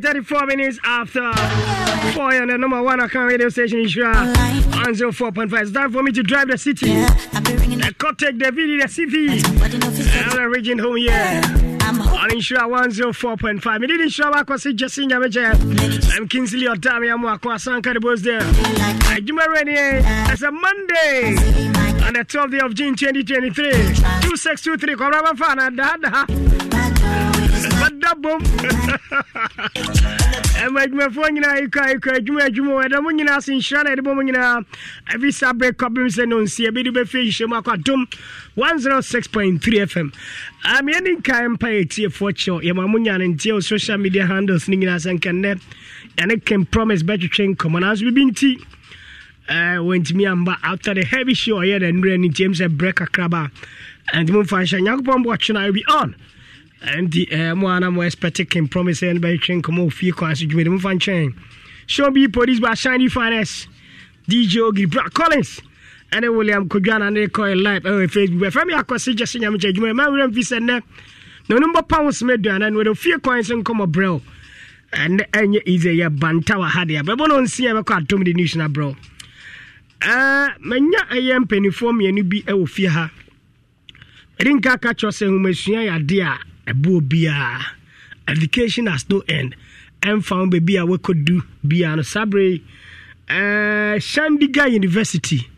34 minutes after 4 on the number 1 account radio station Inshua on 04.5. It's time for me to drive the city. The cottage, the video, the CV. I'm reaching home here. On Inshua 104.5. Midi Inshua wakwasi Jasinga meja. I'm Kingsley Otami amwakwa Sanka the boss there. It's a Monday. On the 12th day of June 2023. 2623. Come on, fana da 106.3 FM. I'm ending Empire Tier for sure. Yamamunya and Tio social media handles Ningina Sankanet and it can promise better train common as we been tea. Went me and after the heavy show here, then Renny James a break a crabber and moon fashion young bomb watching. I'll be on and the one I'm expecting can promise anybody train come off your class with the moon function. Show me produced by Shiny Finance DJ Ogil Brad Collins and then William Kugan and they call live on Facebook. From your course, just in your man, we said no number pounds made down and with a few coins and come a bro and any easy bantawa had ya, but don't see ever quite dominant news now, bro. Menya ayam peniform ye nubi e wofiha. Rinka kacho se humesua ya dia ebu bia. Education has no end. And found baby a we could do bia no sabre. Chandigarh University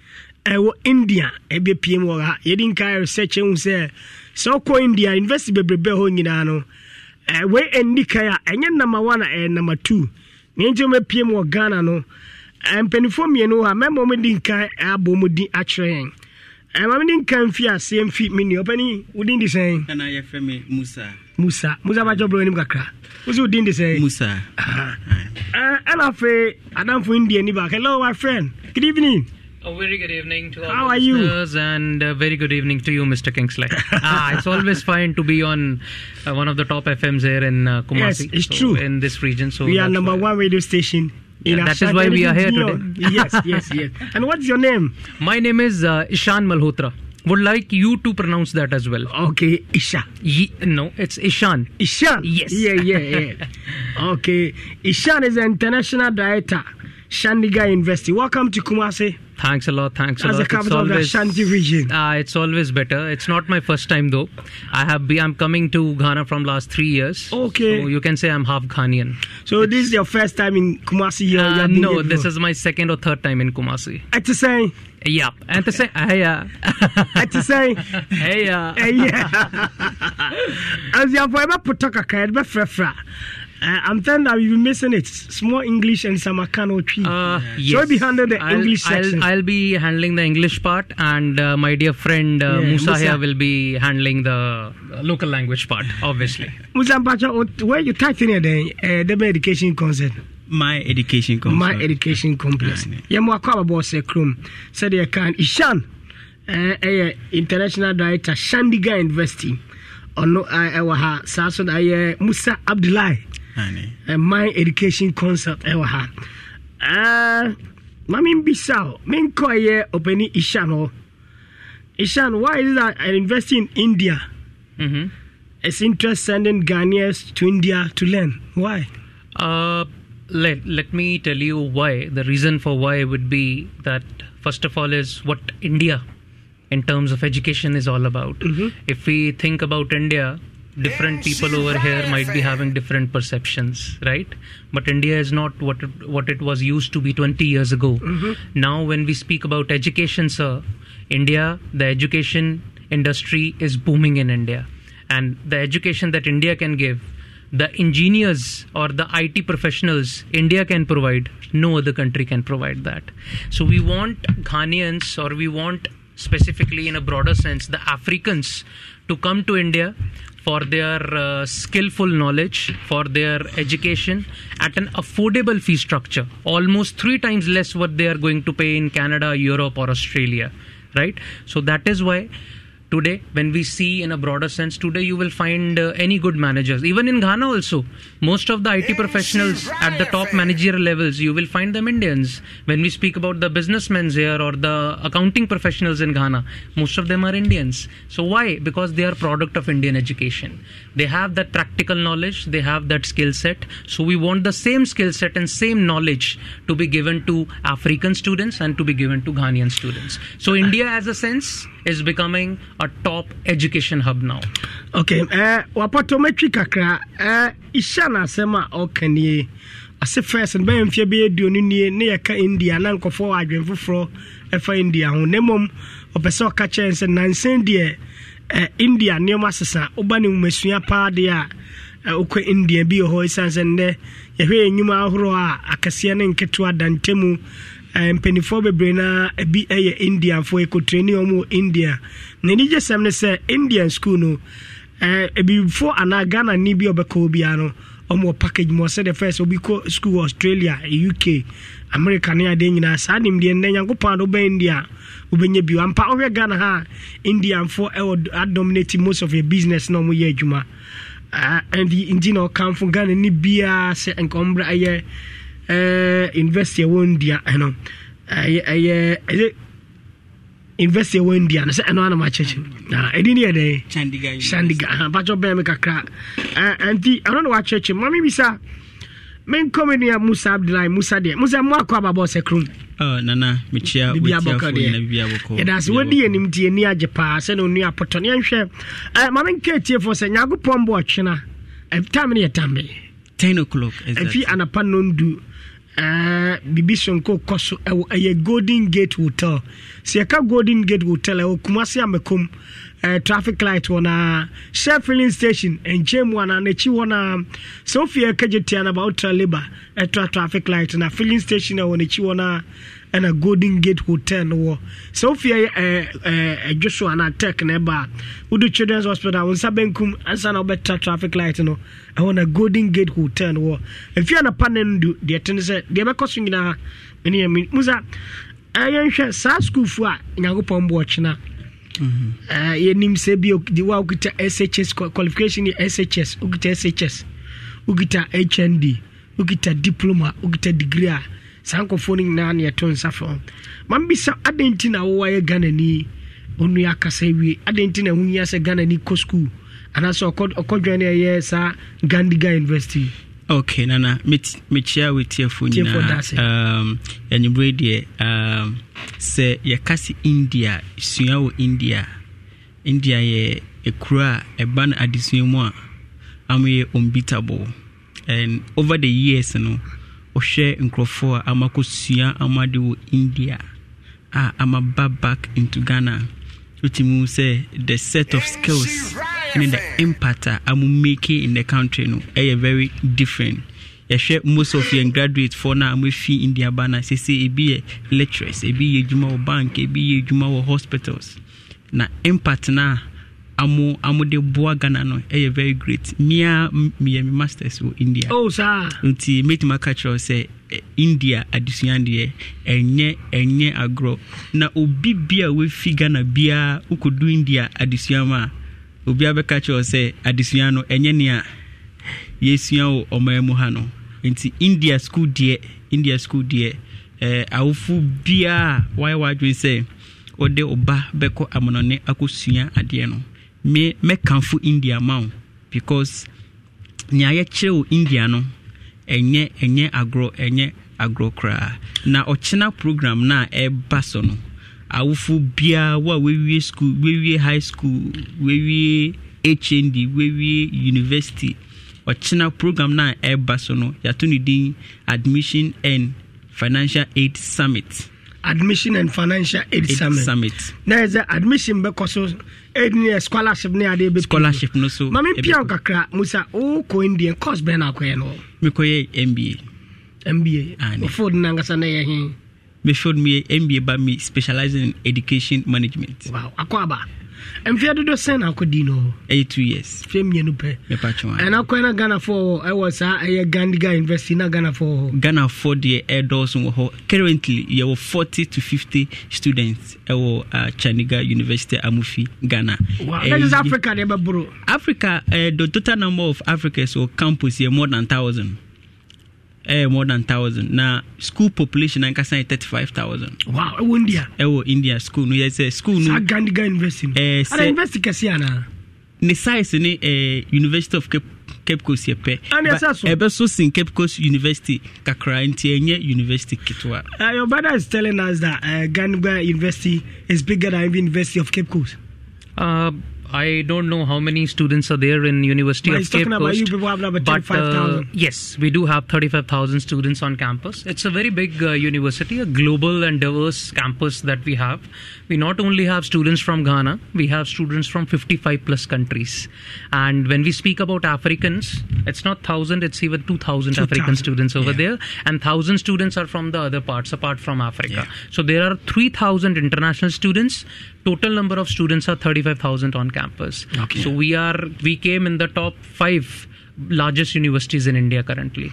ewo India ebe PM wo ha. Yedinka research ehun se so ko India university bebrebe ho nyina no. We endika ya enye number 1 and number 2. Nje me PM wo Ghana no. And penifom you know, I'm a moment in Kai Abomudi Atrain. I'm a moment in Kanfia, same feet mini opening within the same. And I have me Musa Mbacha blowing Gakra. Who's within the same Musa? And I say, Adam for India Nibak. Hello, my friend. Good evening. A very good evening to all How are listeners you? And a very good evening to you, Mr. Kingsley. It's always fine to be on one of the top FMs here in Kumasi. Yes, it's true. In this region. So we are number 1 radio station. Yeah, that is why we are here today. Yes. And what's your name? My name is Ishan Malhotra. Would like you to pronounce that as well. Okay, Isha. No, it's Ishan. Ishan? Yes. Yeah. Okay. Ishan is an international director, Chandigarh University. Welcome to Kumasi. Thanks a lot. As the capital of the Ashanti region. It's always better. It's not my first time though. I'm coming to Ghana from last 3 years. Okay. So you can say I'm half Ghanaian. So this is your first time in Kumasi? No, this is my second or third time in Kumasi. At the same? Yeah. At the same? At the same? Hey ya. As your forever potaka kaed be frefra. I'm telling that we've been missing it. Small English and some Akano tree. Yes. So I'll be handling the English section. I'll be handling the English part, and my dear friend Musa here will be handling the local language part, obviously. Musa Mbacha, where you typing in the education concept? My education complex. My education complex. Yeah, more about Sekrum. Said you can Ishan, international director, Chandigarh University. Or no, I was her. Sasun I Musa Abdullahi. My education concept ewaha. Mamin Bissau, min koye openi Ishano. Ishan, why is that I invest in India? It's interest sending Ghanaians to India to learn. Why? Let me tell you why. The reason for why would be that first of all is what India in terms of education is all about. If we think about India, different people over here might be having different perceptions, right? But India is not what it was used to be 20 years ago. Now when we speak about education, sir, India, the education industry is booming in India. And the education that India can give, the engineers or the IT professionals India can provide, no other country can provide that. So we want Ghanaians, or we want specifically in a broader sense, the Africans to come to India for their skillful knowledge, for their education at an affordable fee structure, almost 3 times less what they are going to pay in Canada, Europe or Australia, right? So that is why Today, when we see in a broader sense, today you will find any good managers. Even in Ghana also, most of the IT professionals at the top managerial levels, you will find them Indians. When we speak about the businessmen here or the accounting professionals in Ghana, most of them are Indians. So why? Because they are product of Indian education. They have that practical knowledge, they have that skill set. So we want the same skill set and same knowledge to be given to African students and to be given to Ghanaian students. So India as a sense is becoming a top education hub now. Okay, wapotometri kakra ishana sema okani ase first and be mfia be edu ni ne yeka India na nkofo adwen foforo efa India ho nemom opese okachense nansen de India neoma sesa oba ne umasua pa de a okwe India bi ho isanse ne yehwe enyuma ahoro a akase ne nketua dantemu mpenifo bebre na bi eye India fo ekotreni omo India nani jesem ne se Indian school no ebifo ana Ghana ni bi obeko bi ano omo package mo se the first obi ko school Australia UK America ne ade nyina sa nim de nna yankopon do ba India obenye bi ampa ohwe Ghana ha Indian fo dominate most of your business no mo ye adwuma and the Indian come from Ghana ni bia se enkombra aye invest your India, I know. Invest your India, I know. I'm a church. I didn't hear the Chandigarh, but your bear make a crack. And the I don't know what church, Mammy Misa. Men come in here, Musa Abdullah, Musa de Musa Mwakwa about a crew. Oh, Nana, Michia, we are Bocade. That's what the enemy near Japan, and only a Potonian share. Mammy Katie for Sanyago Pombo, China, a time near Tambi. 10 o'clock. If you an appanon do Bibison Co Cosso a Golden Gate Hotel. See a Golden Gate Hotel or Kumasi Amekum traffic light on a shell filling station and Jim one and a Chiwana Sophia Kajetian about labor at traffic light and a filling station on a Chiwana and a Golden Gate Hotel or Sophia Joshua and a tech neighbor who do children's hospital on Sabenkum and San Alberta traffic light and on a Golden Gate Hotel or if you're an opponent do the attendance the ever costing in a Musa I South School for Nagopon Watchina. Your name Sebio, the Wagita SHS qualification, SHS, Ugita SHS, Ugita HND, Ugita diploma, Ugita degree, Sankophoning Nania Ton Saffron. Mambisa Adentina, why Ganani, Unyaka say we Adentina, Unyasa Ganani Co School, and also a Codrania, yes, Chandigarh University. Okay, Nana, Michia with Tiafuna, and you read, say, Yakasi India, Suao India, India, a cra, a ban at the same one, I'm unbeatable. And over the years, no, Oshe and Crawford, Amakosia, Amadu, India, Ama back into Ghana, which means the set of skills. And in the impact I'm making in the country no is very different. Share most of your graduates for now I'm with fee in the Abana say say be lecturers, be Juma bank, be Juma hospitals. Na impact na amo de boa Ghana no is very great. Me masters in India. Oh sir. Unti meet my culture say India adusuande enye agro. Na obi bia we fi Ghana bia ukodu India adusuama. Obiabe kacho se adisuano enye nia yesuao omaemu hano nti India school die awufu bia why wadwe se ode oba beko amonone akosua ade no me kanfu India ma because nya ye cheo India no enye agro kra na ochina program na baso no awufu bia wa wewe school wewe high school wewe HND wewe university ochina program na ebasono yatuni din admission and financial aid summit na is admission be koso aid ni scholarship ni ade be scholarship no so mami pia kakra musa o ko indian course be na ko e no mikoye MBA ofod na ngasa na ye me showed me MBA by me specializing in education management. Wow, akwaba. And Fiado Sen, I could dino 8 years. Fame Yanupe, and I could Ghana for I was a Gandiga investing Ghana for the adults. Currently, you have 40 to 50 students at Chandigarh University, Amufi, Ghana. Wow, that is Africa, never bro. Africa, the total number of Africans or campus here more than 1,000. More than 1,000. Now, school population I can say 35,000. Wow, India. India school. No, yes, school. No. Candiga investing. I invest in Kasiana. The size in University of Cape Coast here. And yes, also. In Cape Coast University, Kakra Intienye University Kitwa. Your brother is telling us that Candiga University is bigger than the University of Cape Coast. I don't know how many students are there in University of Cape Coast. You people have about 35,000. Yes, we do have 35,000 students on campus. It's a very big university, a global and diverse campus that we have. We not only have students from Ghana, we have students from 55 plus countries. And when we speak about Africans, it's not 1,000, it's even 2,000 African students over there. And 1,000 students are from the other parts apart from Africa. Yeah. So there are 3,000 international students. Total number of students are 35,000 on campus. Okay. So we came in the top 5 largest universities in India currently.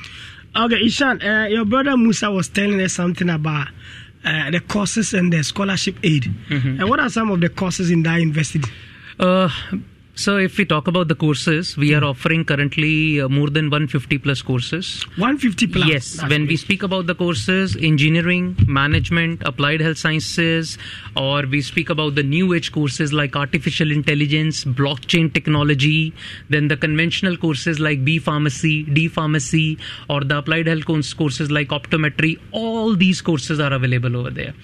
Okay, Ishan, your brother Musa was telling us something about the courses and the scholarship aid. Mm-hmm. What are some of the courses in that university? So if we talk about the courses, we are offering currently more than 150 plus courses. 150 plus? Yes. That's when we speak about the courses, engineering, management, applied health sciences, or we speak about the new age courses like artificial intelligence, blockchain technology, then the conventional courses like B pharmacy, D pharmacy, or the applied health courses like optometry, all these courses are available over there.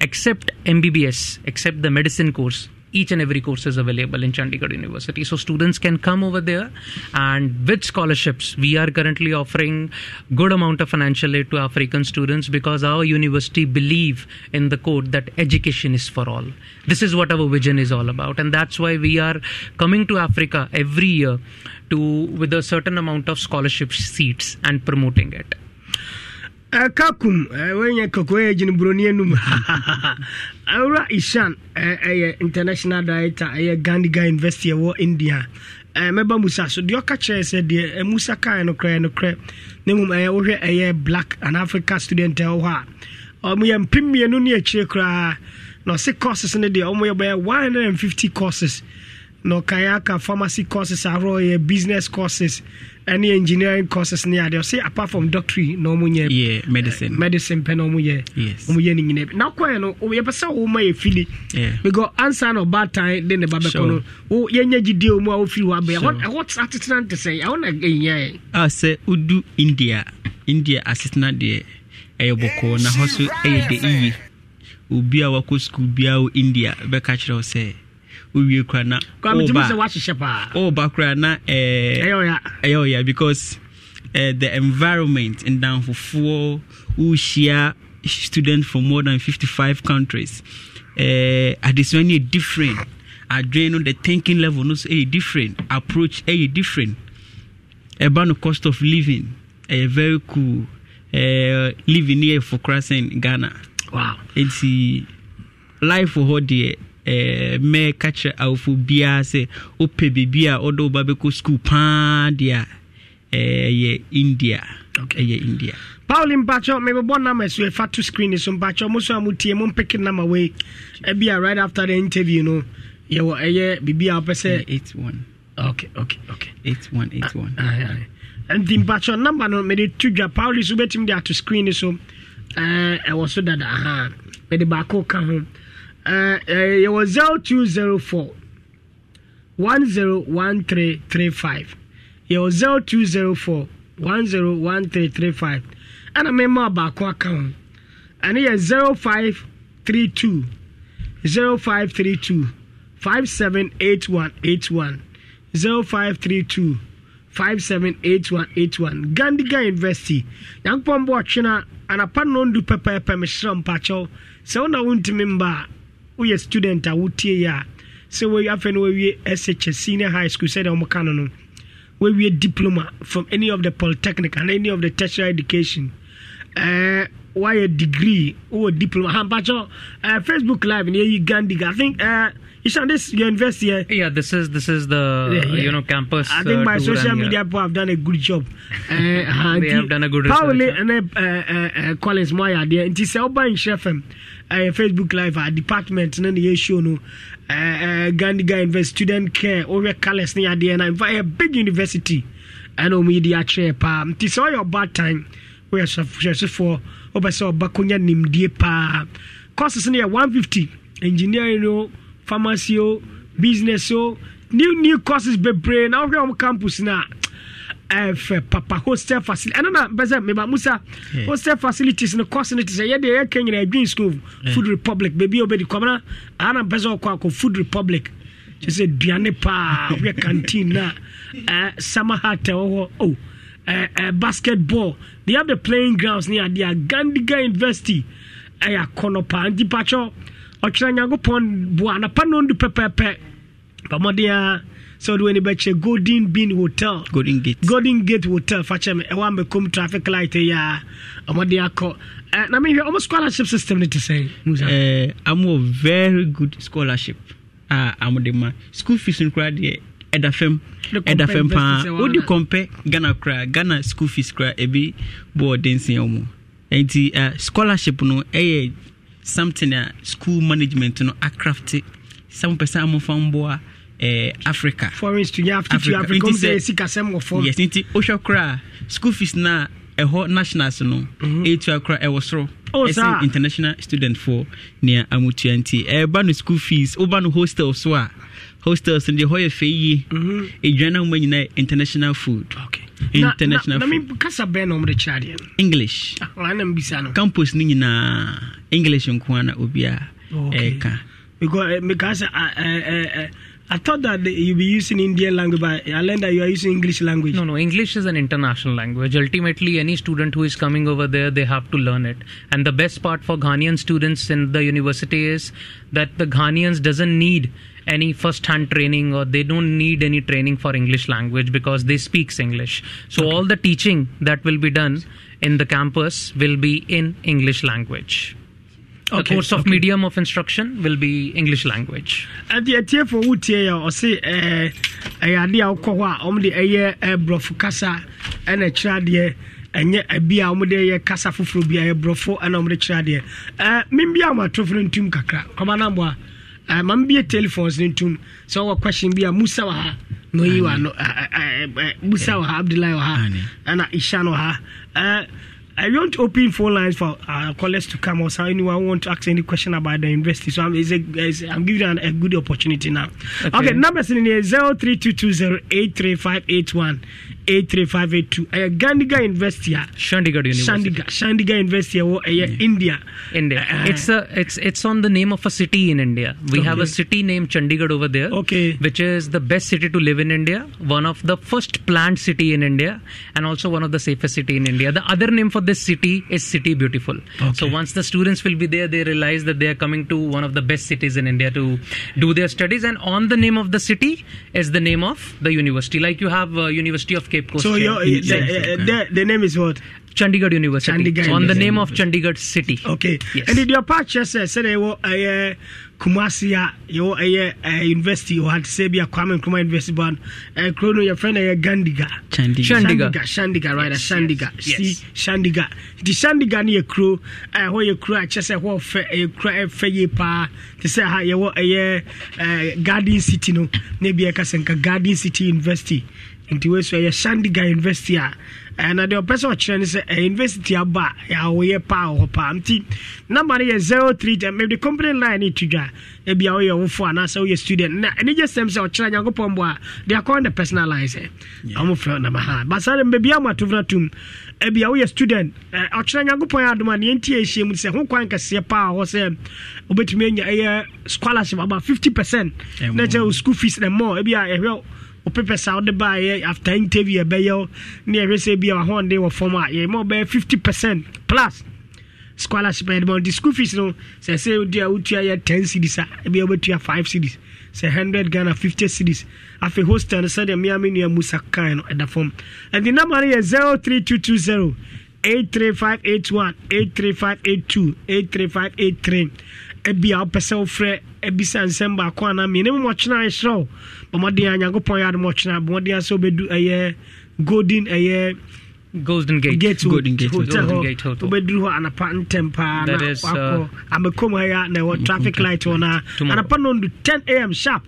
Except MBBS, except the medicine course. Each and every course is available in Chandigarh University. So students can come over there, and with scholarships, we are currently offering good amount of financial aid to African students because our university believe in the quote that education is for all. This is what our vision is all about. And that's why we are coming to Africa every year with a certain amount of scholarship seats and promoting it. Kakum, when you cockroach in Brunianum, Aura Ishan, a international director, a Gandiga University of India. Meba Musa, so your catcher said, the Musa kind of cry and a crap. Name I over a black and African student. Or me and Pimmy and Nunia Chekra, no 6 courses in the day, only about 150 courses. No kayaka, pharmacy courses, are business courses, any engineering courses near they'll say apart from doctrine, no money, medicine, penomuye, yes, now quite no, we have a so my feeling, because answer no bad time, then the babacono, oh, yenji deal more few. What's that trying to say? I want again, I say, Udu India assistant there, Ayoboko, Nahosu, Aide, Ubia Wako school, Biao, India, Becachel say. We cry now. Oh, back right now. Yeah, because the environment in down for 4 who share students from more than 55 countries. At this one, different. I drain on the thinking level. No, a different approach. A different. About the cost of living. A very cool living here for crossing Ghana. Wow. It's life for hard year. Me catch our phobia say opebibia odo babeko school pandia India. Okay, India. Pauline Bacho, maybe one number so if I to screen is on Bacho Musa Muti Mum picking number way. Right after the interview, no. You were a year BBA person 81. Okay. 81. And the Bacho number no made it to Paulie so bet him there to screen is so I was so that made the Bako come home. It was 0204 101335. It was 0204 101335. And I remember about account. And it is 0532 578181 0532 578181. Gandiga University. Young Pombo China and a panon du pepe Mishram Pacho. So now won't remember. We a student a wotie ya so we have no we SHS senior high school said omokano no we a diploma from any of the polytechnic and any of the tertiary education why a degree or diploma. Hampacho Facebook live in Gandiga I think Ishan, this is your university here. Yeah, this is the campus. I think my social media people have done a good job. They have done a good job. Paul and Collins Moya there. It is Oba in Sheffield. Facebook Live, our department, and then the issue, no, Chandigarh University, student care, or a college near the end. A big university, and no media chair, palm. It is all your bad time. We are for Obaso Bakunya Nim Depa. Cost is near 150. Engineering, pharmacy, business, new courses be brain. Now we are on campus now. Papa hostel facility. I don't know, but Musa hostel facilities in the course in it is a year they came in a green school, Food Republic, baby obey the commoner, and a bezel Food Republic. She said, Dianepa, we canteen now, summer hat or basketball. They have the playing grounds near the Chandigarh University, a conopa and departure or trying to go upon Buanapanon de Pepe, Pamadia. So do anybody check Golden Gate Hotel fachem e wan be come traffic light ya amode akọ na me here almost scholarship system need to say I'm a very good scholarship amode ma school fees nkra de edafem pa what you compare Ghana school fees kra e bi board dancing omo enti scholarship no eh something school management no a craft some person am famboa Africa. Foreign student after to Africa. Yes, inti Osha Kra. School fees na a whole national so no. Etu Kra Ewosro. It's an international student for near Amutuanti. Banu school fees, Obanu hostel soa. Hostels in the Hoya Fei. A general man international food. Okay. International food. Let me kasa ben om the charian. English. Campus ni na English nkwana obia. Eka. Because I thought that you'll be using Indian language, but I learned that you are using English language. No, English is an international language. Ultimately, any student who is coming over there, they have to learn it. And the best part for Ghanaian students in the university is that the Ghanaians doesn't need any first-hand training, or they don't need any training for English language because they speaks English. So all the teaching that will be done in the campus will be in English language. The course of medium of instruction will be English language. And the idea for what you say, idea of Kowa, only a year, a brof casa, and a child year, and yet a beer, a casa for frubia, a brofo, and omni child year. Mimbiama trophon tum kakra, Omanamba, a mambia telephones in tum. So our question be a Musawa, no, you are no Musawa Abdullah, and Ishanoha. I want to open phone lines for our colleagues to come, or anyone want to ask any question about the university. So I'm giving you a good opportunity now. Okay, numbers in here 03220 83581 83582. Chandigarh University. Chandigarh University. India. It's on the name of a city in India. We have a city named Chandigarh over there. Okay. Which is the best city to live in India, one of the first planned city in India, and also one of the safest city in India. The other name for this city is City Beautiful. Okay. So once the students will be there, they realize that they are coming to one of the best cities in India to do their studies. And on the name of the city is the name of the university. Like you have University of Cape Coast. So the name is what? Chandigarh University. On the name of Chandigarh City. Okay. Yes. And did your partner said they were a Kumasi, a university, or had Sabia Kwame University, but your friend a Chandigarh, right? Chandigarh. See, Chandigarh. The Chandigarh near crew, I hear your cry, just a whole fair pa. They say, how you were a garden city, no, maybe a Kasanka Garden City University. Into so a Chandigarh University. And the person is a university aba ya power party number is 03 maybe the complaint line it to e bia we for an answer we student na any just them say o chira nyagopom bo they are calling the personal lines am friend number ha but say maybe am atovratum e bia we student o chira nyagopom adoma ne ntia ehie mu say ho kwan kase pa ho say obetumi anya scholarship about 50% na je school fees and more e bia ehwe papers out the buy after interview bayo near say be a horn they were former yeah more by 50% plus scholarship about the school fees no say dear utia 10 cities be over to 5 cities say 100 Ghana 50 cities after host and said Miami near Musa Kano at the form and the number is 03220 83581 83582 83583 ebi a pese ofre ebi sansem ba kwa na me ne mmochena ehro ba modern yakopon ya mmochena ba modern so bedu eye golden eye Golden Gate Hotel. That is traffic light on and upon on 10 a.m. sharp.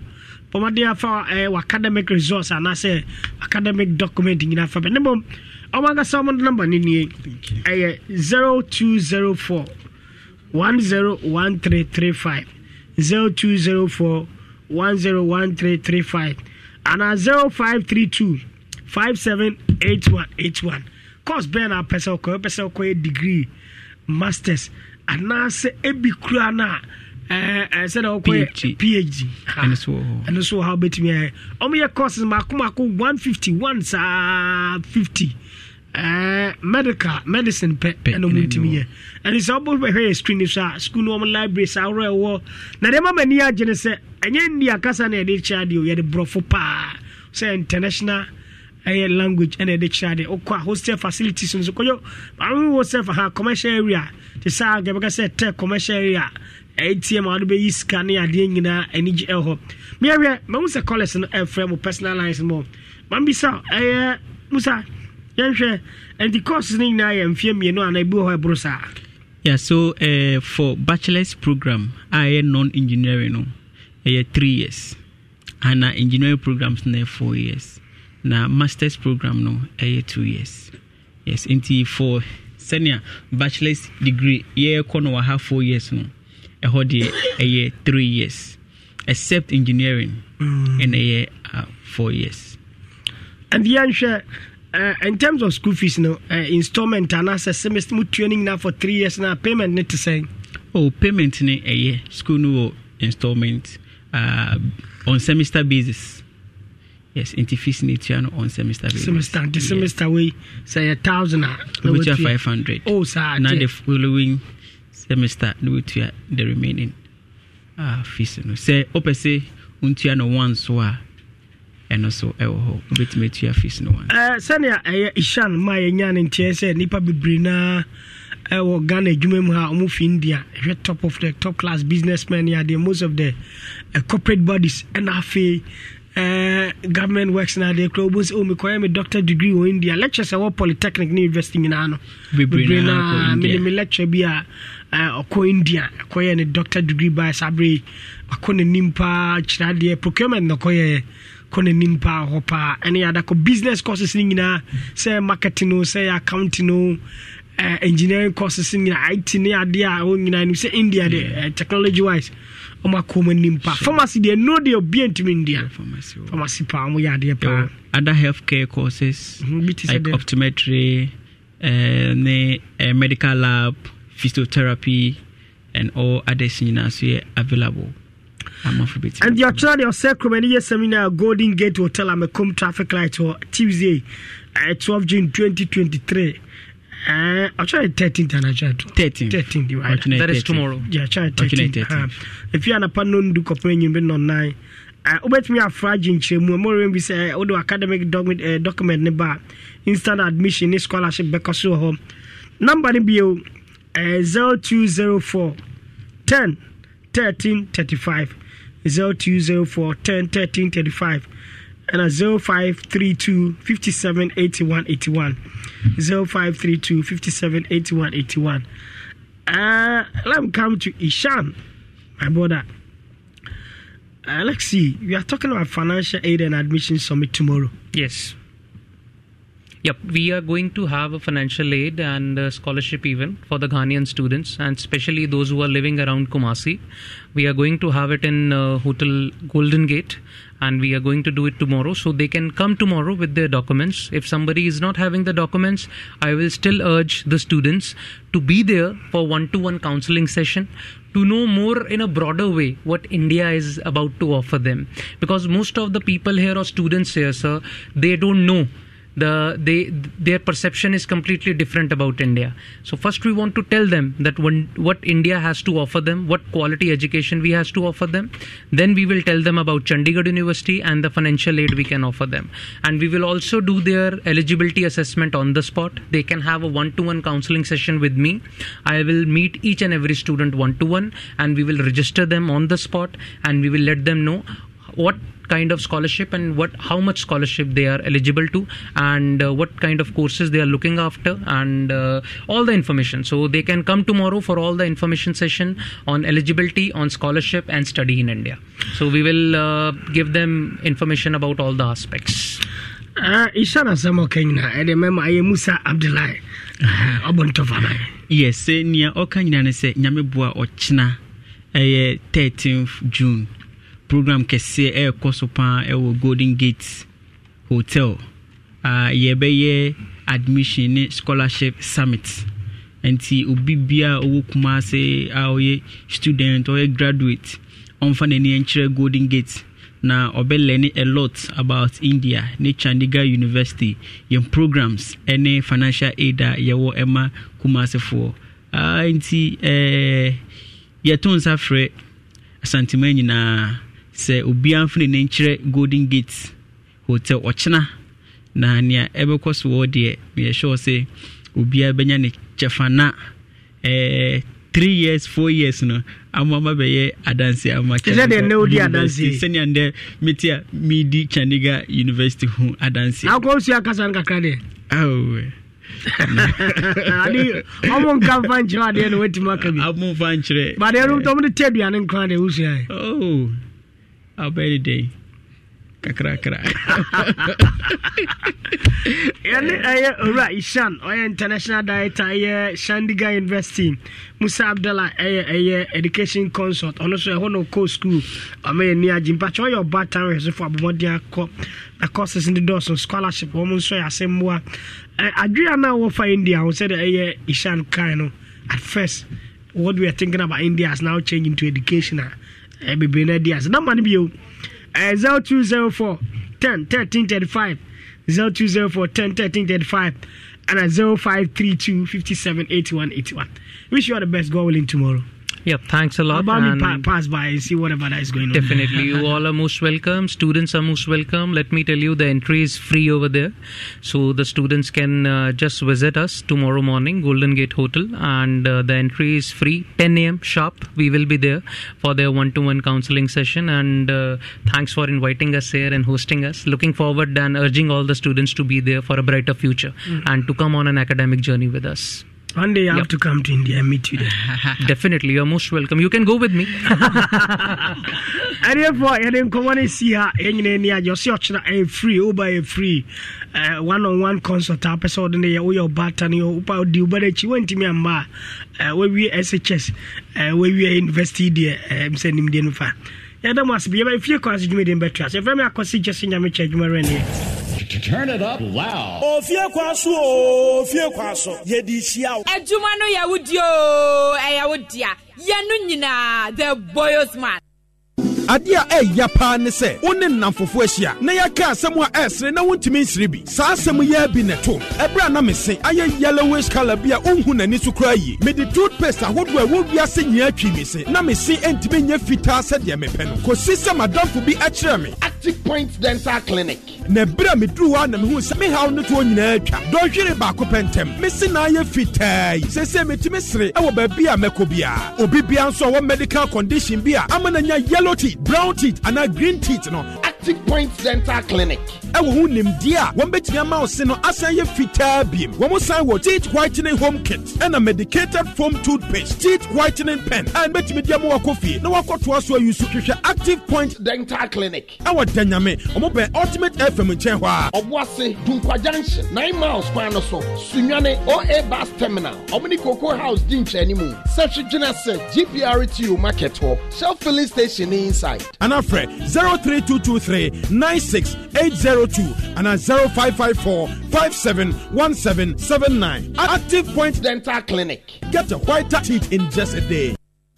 For my dear for academic resource and I say academic documenting in Africa. I want to summon number 0204 101335 0204 101335 and 0532 578181. Course Bernard our person degree masters and now say ebi kura na said PhD and so how bet me your courses makumako 151 sa 50 medicine pet and me and it's about here screen sa school normal library sa real na dem mani agene say enye ndia kasa na dey chade o ye de brofo pa say international language and the charity or hostel facilities in Zukoyo. I was for her commercial area. The Saga Gabaga commercial area, ATM, Adobe, Scania, Dingina, and EGL. Maria, Musa College and a frame of personalized more. Mambisa, Musa, Yansha, and the course is in I am Fiamino and Ibuha Brosa. Yeah, so for bachelor's program, I am non engineering, 3 years, and engineering programs now 4 years. Na master's program no 2 years. Yes, NT for senior bachelor's degree year kono have 4 years no. A whole year 3 years. Except engineering and a year 4 years. And the answer in terms of school fees no installment and as a semester training now for 3 years now payment need to say. Oh payment in a year school no installment on semester basis. Yes, in the fees need to on semester basis. Semester, the semester we say 1,000. Which are 500. Oh, sir. Now the following semester, which are the remaining fees. Say, open say, untiano one soa, and also eho, which made your fees no one. Sanya, Ishan, my yan and TSA, Nipa Bibrina, Ghana, Jumemha, move India, top of the top class businessmen, yeah, the most of the corporate bodies, NFA. Government works now. They close. Oh, me a doctor degree in India. Lectures at what polytechnic university in Ghana. Me lecture be ko India. Koye ne doctor degree by Sabri. Ko ne nimpa chradie procurement no koye. Ko ne nimpa hopa. Any other ko business courses in Ghana. Say marketing no. Say accounting no. Engineering courses in Ghana. IT ne adia. Oh, Ghana. Say India de technology wise. Pharmacy, they know they obedient to India. Pharmacy, we are there. Other healthcare courses like optometry, medical lab, physiotherapy, and all other things are available. And your child yourself, come and hear seminar Golden Gate Hotel. I'm a come traffic light or Tuesday, 12 June 2023. I'll try 13th and I'll try 13th. Right. That is tomorrow. Yeah, try 13th. If you're an apartment, do complain, you've been online. Obet me a fragile chemo, more when we say, although academic document, never instant admission, scholarship, back or so home. Number be 0204 10 13 35. 0204 10 13 35. And a 0532 57 81 81 0532 57 81 81. Let me come to Ishan, my brother. Let's see. We are talking about financial aid and admission summit tomorrow. Yes. Yep. We are going to have a financial aid and a scholarship event for the Ghanaian students and especially those who are living around Kumasi. We are going to have it in Hotel Golden Gate. And we are going to do it tomorrow, so they can come tomorrow with their documents. If somebody is not having the documents, I will still urge the students to be there for one-to-one counseling session to know more in a broader way what India is about to offer them. Because most of the people here or students here, sir, they don't know their perception is completely different about India. So first we want to tell them that what India has to offer them, what quality education we has to offer them. Then we will tell them about Chandigarh University and the financial aid we can offer them. And we will also do their eligibility assessment on the spot. They can have a one-to-one counseling session with me. I will meet each and every student one-to-one, and we will register them on the spot, and we will let them know what kind of scholarship and how much scholarship they are eligible to, and what kind of courses they are looking after, and all the information. So they can come tomorrow for all the information session on eligibility, on scholarship and study in India. So we will give them information about all the aspects. Ishana Samo Kenya, I remember I am Musa Abdullahi Obontofana. Yes, say near Okanya say Namibua Ochina 13th June. Program kese kosopan Golden Gate Hotel. Yebeye admission scholarship summit. Enti ubibia owo Kumasi aoye student or graduate onfane ni enchire Golden Gate na obeleni a lot about India ni Chandigarh University yem programs any financial aid yewo ema Kumasi for. Enti yeton safre asantime nyina se obian fini nenkyere Golden Gate Hotel ochina na nia ebekoso wo de me sure say obia benya ne chefana 3 years 4 years no amama beye adanse amaka je de ne odi adanse senior de metia midi Chandigarh University hu adanse akosu akasa nkakra de oh I'll bet a day. Kakra. Alright, Ishan, our international director at Chandigarh University, Musa Abdullah, education consult, and also a co-school. I mean, near Jimpacho, your bad time is for Bodia courses in the doors of scholarship, almost so I say more. Adriana will for India, who said, Ishan Kano, at first, what we are thinking about India is now changing to education. Be ideas. Number you 0204 10 13 35, 0204 10 13 35, and at 0532 57 81 81. Wish you all the best. Go in tomorrow. Yeah, thanks a lot. About and me pass by and see whatever that is going on. Definitely, you all are most welcome. Students are most welcome. Let me tell you, the entry is free over there. So the students can just visit us tomorrow morning, Golden Gate Hotel. And the entry is free, 10 a.m. sharp. We will be there for their one-to-one counseling session. And thanks for inviting us here and hosting us. Looking forward and urging all the students to be there for a brighter future and to come on an academic journey with us. One day I have to come to India and meet you there. Definitely, you're most welcome. You can go with me. And therefore, I didn't come and see her. You're free, Uber free. One-on-one consult. I saw the day you're back and you're up to Uber. She went to me and ma. Where we SHS, where we invested there. I'm sending them far. Yeah, that must be. If you can't do it in better, if I'm not just in a church, turn it up loud. Ofie Kwanso, Ofie Kwanso. Yedi shiao. Ejuma no yawudio, ayawudia. Yanu nyina the boy's man. Adia yapa ne se wone namfofo ahia na yaka asemu a esre na wontimi nsribi sa asemu ya bi neto ebra na mesen aye yellowish color bia unhu nani sukra yi me the toothpaste ahodo e wo bia se nya atwi me se na mesen entime nya fitaa se de mepe no ko system adamfo bi akire me Active Point Dental Clinic na bra me dru wa na me hu se me hawo neto nyina atwa do hwere ba kopentem me se na aye fitaa se se metime sre e wo ba bia mekobia obi bia nso wo medical condition bia amana nya yellow teeth, brown teeth and a green teeth no Active Point Dental Clinic ewo hu nim dia won betimi amount no asan ye fitaa biem won mo san wo teeth whitening home kit and a medicated foam toothpaste teeth whitening pen and betimi dia mo wakofie na wakoto aso ayusu hwehwe Active Point Dental Clinic ewo danyame omo be ultimate fm nchen hwa obuase dunkwa junction 9 miles kwa no so sunwane oa bus terminal omni cocoa house din chenimu search genese gprtu market hall shelf filling station inside anafre 03223 96802 and at 0554 571779. Active Point Dental Clinic. Get a whiter teeth in just a day.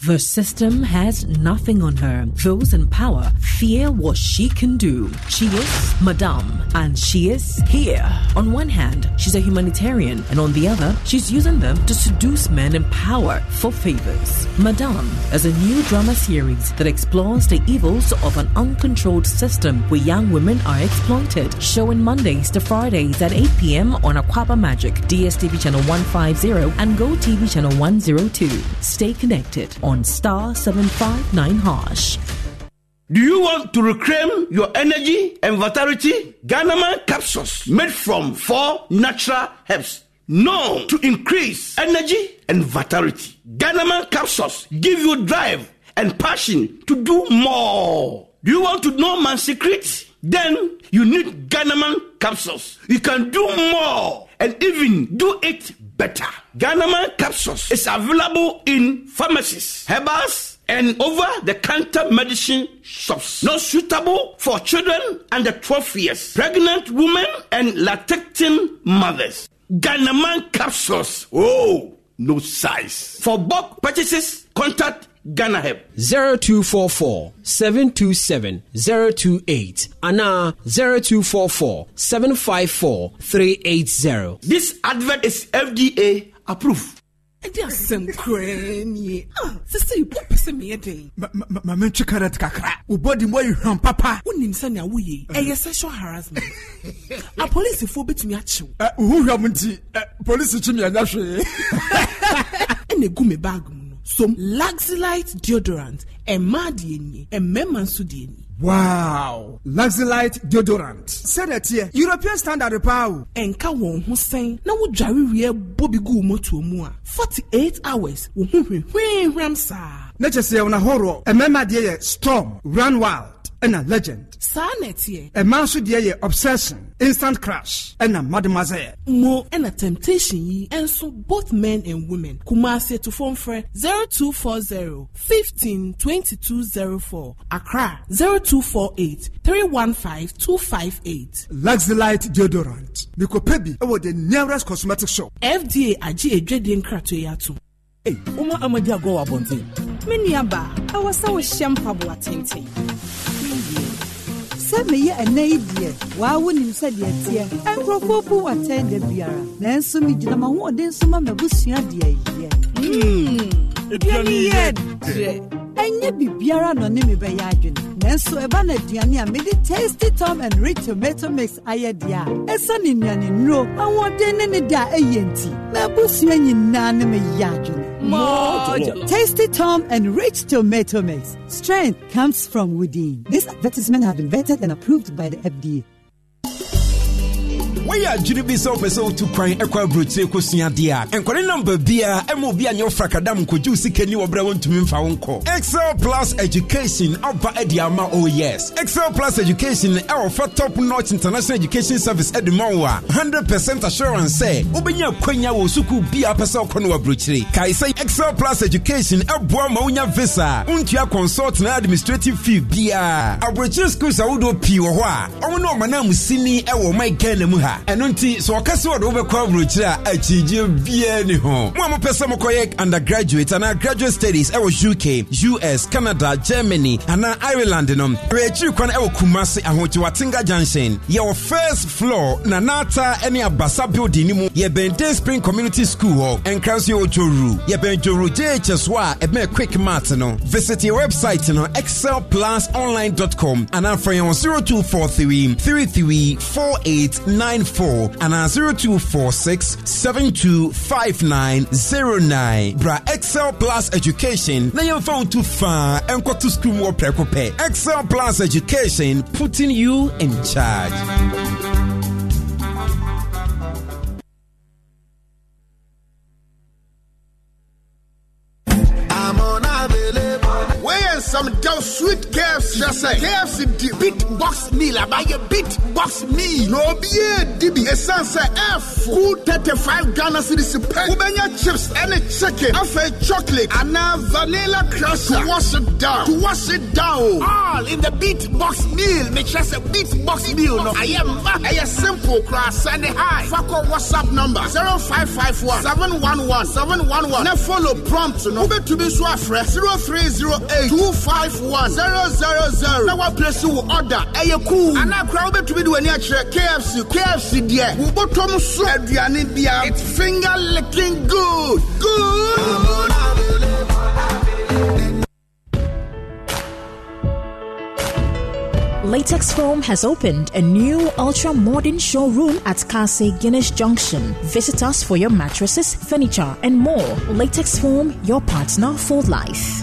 The system has nothing on her. Those in power fear what she can do. She is Madame, and she is here. On one hand, she's a humanitarian, and on the other, she's using them to seduce men in power for favors. Madame is a new drama series that explores the evils of an uncontrolled system where young women are exploited. Showing Mondays to Fridays at 8 p.m. on Aquaba Magic, DSTV Channel 150, and Go TV Channel 102. Stay connected on Star 759 Harsh. Do you want to reclaim your energy and vitality? Ghanaman capsules made from 4 natural herbs, known to increase energy and vitality. Ghanaman capsules give you drive and passion to do more. Do you want to know my secret? Then you need Ghanaman capsules. You can do more and even do it better. Ghanaman capsules is available in pharmacies, herbals, and over-the-counter medicine shops. Not suitable for children under 12 years, pregnant women, and lactating mothers. Ghanaman capsules. Oh, no size. For bulk purchases, contact Ghana Help 0244-727-028 Anna 0244-754-380. This advert is FDA approved. Some cranny. Ah, sister, you put me a day. Mamma Chicarat Kakra, who body away from Papa, who named Sanya Wee, a sexual harassment. A police forbid me at you. Who haven't police to me and a gummy bag. Some Luxelite deodorant and Madieni and Memansudieni. Wow, Luxelite deodorant. Said that here, European standard power. And Kawon who saying, now would Jarry Bobby Gumo to Moa 48 hours. Ramsa. Let us say on a horror, a Memadia storm, run wild. And a legend. Sanity. A man's obsession. Instant crash. And a mademoiselle. More and a temptation ye. And so both men and women. Kumasi to phone for 0240-152204. Accra 0248-315-258. Luxelite deodorant. Miko Pebi. Our the nearest cosmetic shop. FDA Aji Ejedian Kratoyatu. Hey, Uma Amadia Goa Bonte. Minyaba. I was our shampabwa tinting. Send me a neighbor. Why wouldn't you say yes here? And Rocopo attend the Biara. Then some of them are then some of the Busia dear. And you be Biara no name by Yajin. Then so a banner Diana made it tasty Tom and rich tomato mix. I dia. A son in Yanni, no, I want then any da a yenti. My Busia in Naname Yajin. Tasty Tom and rich tomato mix. Strength comes from within. This advertisement has been vetted and approved by the FDA. We are Judibis of a soul to cry Equa Brute Cosia Dia and Corin number Bia MOB and your Fracadam could you see can you abroad to mean for uncle? Excel Plus Education Alba Ediama, oh yes. Excel Plus Education, our top notch international education service at the Moa. 100% assurance say, Ubina Quenya will Suku Bia Pesal Conua Brutri. Kaisai Excel Plus Education, Elboa Maunia Visa, Untia Consult and Administrative Fee Bia. Our British schools are Udo Piwa. Oh no, Madame Sini, Ewo, my Ganemuha. And until so, Caswad overcome Rucha, I teach you Vienna. Mama Pesamokoyek undergraduate and our graduate studies. I was UK, US, Canada, Germany, and now Ireland. Rechukan El Kumasi and Hotuatinga Junction. Your first floor, Nanata, any Abasa building, your Bente Spring Community School, and Krasio Joru, your Benjoru JHSY, a mere quick matino. Visit your website, excelplusonline.com, and I'm from 0243-3348-9. 4 and 0246-725909. Bra Excel Plus Education. Now you're found too far and got to school more precope. Excel Plus Education, putting you in charge. I'm on available. Where is some damn sweet KFC. Just say KFC big box meal. I buy a big box meal. No beer, DB. Essence F. Who 35 Ghana cedis pay? Who many chips and a chicken? I fed chocolate and a vanilla crusher. To wash it down. To wash it down. All in the big box meal. Make sure a big box meal. No, I am back. I am simple. Cross and high. Fuck on WhatsApp number 0551 711 711. Now follow prompt. No, but to be so fresh 0308 251 000. Now what place you order? Hey, cool. And now crowd to be doing a check. KFC dear. We bought some sweat. It's finger licking good. Good. Latex Foam has opened a new ultra-modern showroom at Kase Guinness Junction. Visit us for your mattresses, furniture, and more. Latex Foam, your partner for life.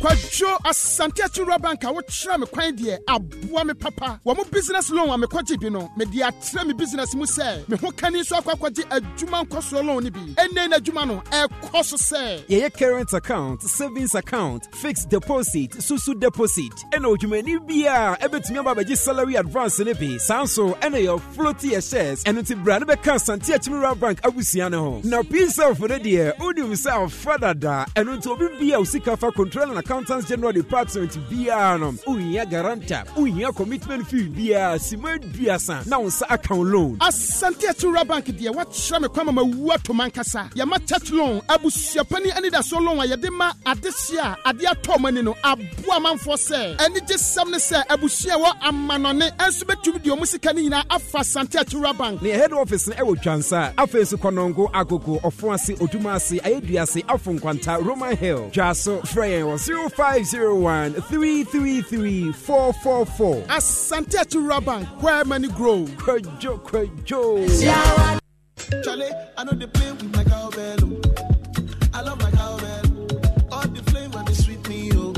Kwajo Asante Atura Bank awo kyerɛ me kwan deɛ aboa me papa. Wɔ mo business loan a me kɔgye bi no, me de atrɛ me business mu sɛ me ho kani so akɔgye adwuma nkɔsoro loan ne bi. Ɛnnɛ n'adwuma no ɛkɔ so sɛ yɛyɛ current account, savings account, fixed deposit, susu deposit. Ɛna odwumani bia ɛbɛtumi aba bɛgye salary advance ne bi. Saa nso ɛna yɛ floaty shares ɛno nti bra ne bɛka Asante Atura Bank abusua ne ho. Na pizza for the deɛ odium sɛ afada da ɛno nti obi bia osika fa control na Accountants General Department bianum unya garanta unya commitment fee bia simaduasa na unsa account loan Asante Atura Bank dia what shame kwama mawato mankasa ya ma church loan abusia pani ani da so loan ya de ma adesia ade atomani no aboa manfo se ani jesam ne se abusia wo amanone enso betum di omusika ni na afa Asante Atura Bank ne head office ne ewo twansa afesu konongo agogo ofuase odumase ayeduase afonkwanta Roman Hill jaso freyen was 0501 333 444. Asante Atura Bank, where money grow. Kwajo, kwajo. Charlie, I know they play with my cowbell. I love my cowbell. All the flame when they sweep me, oh.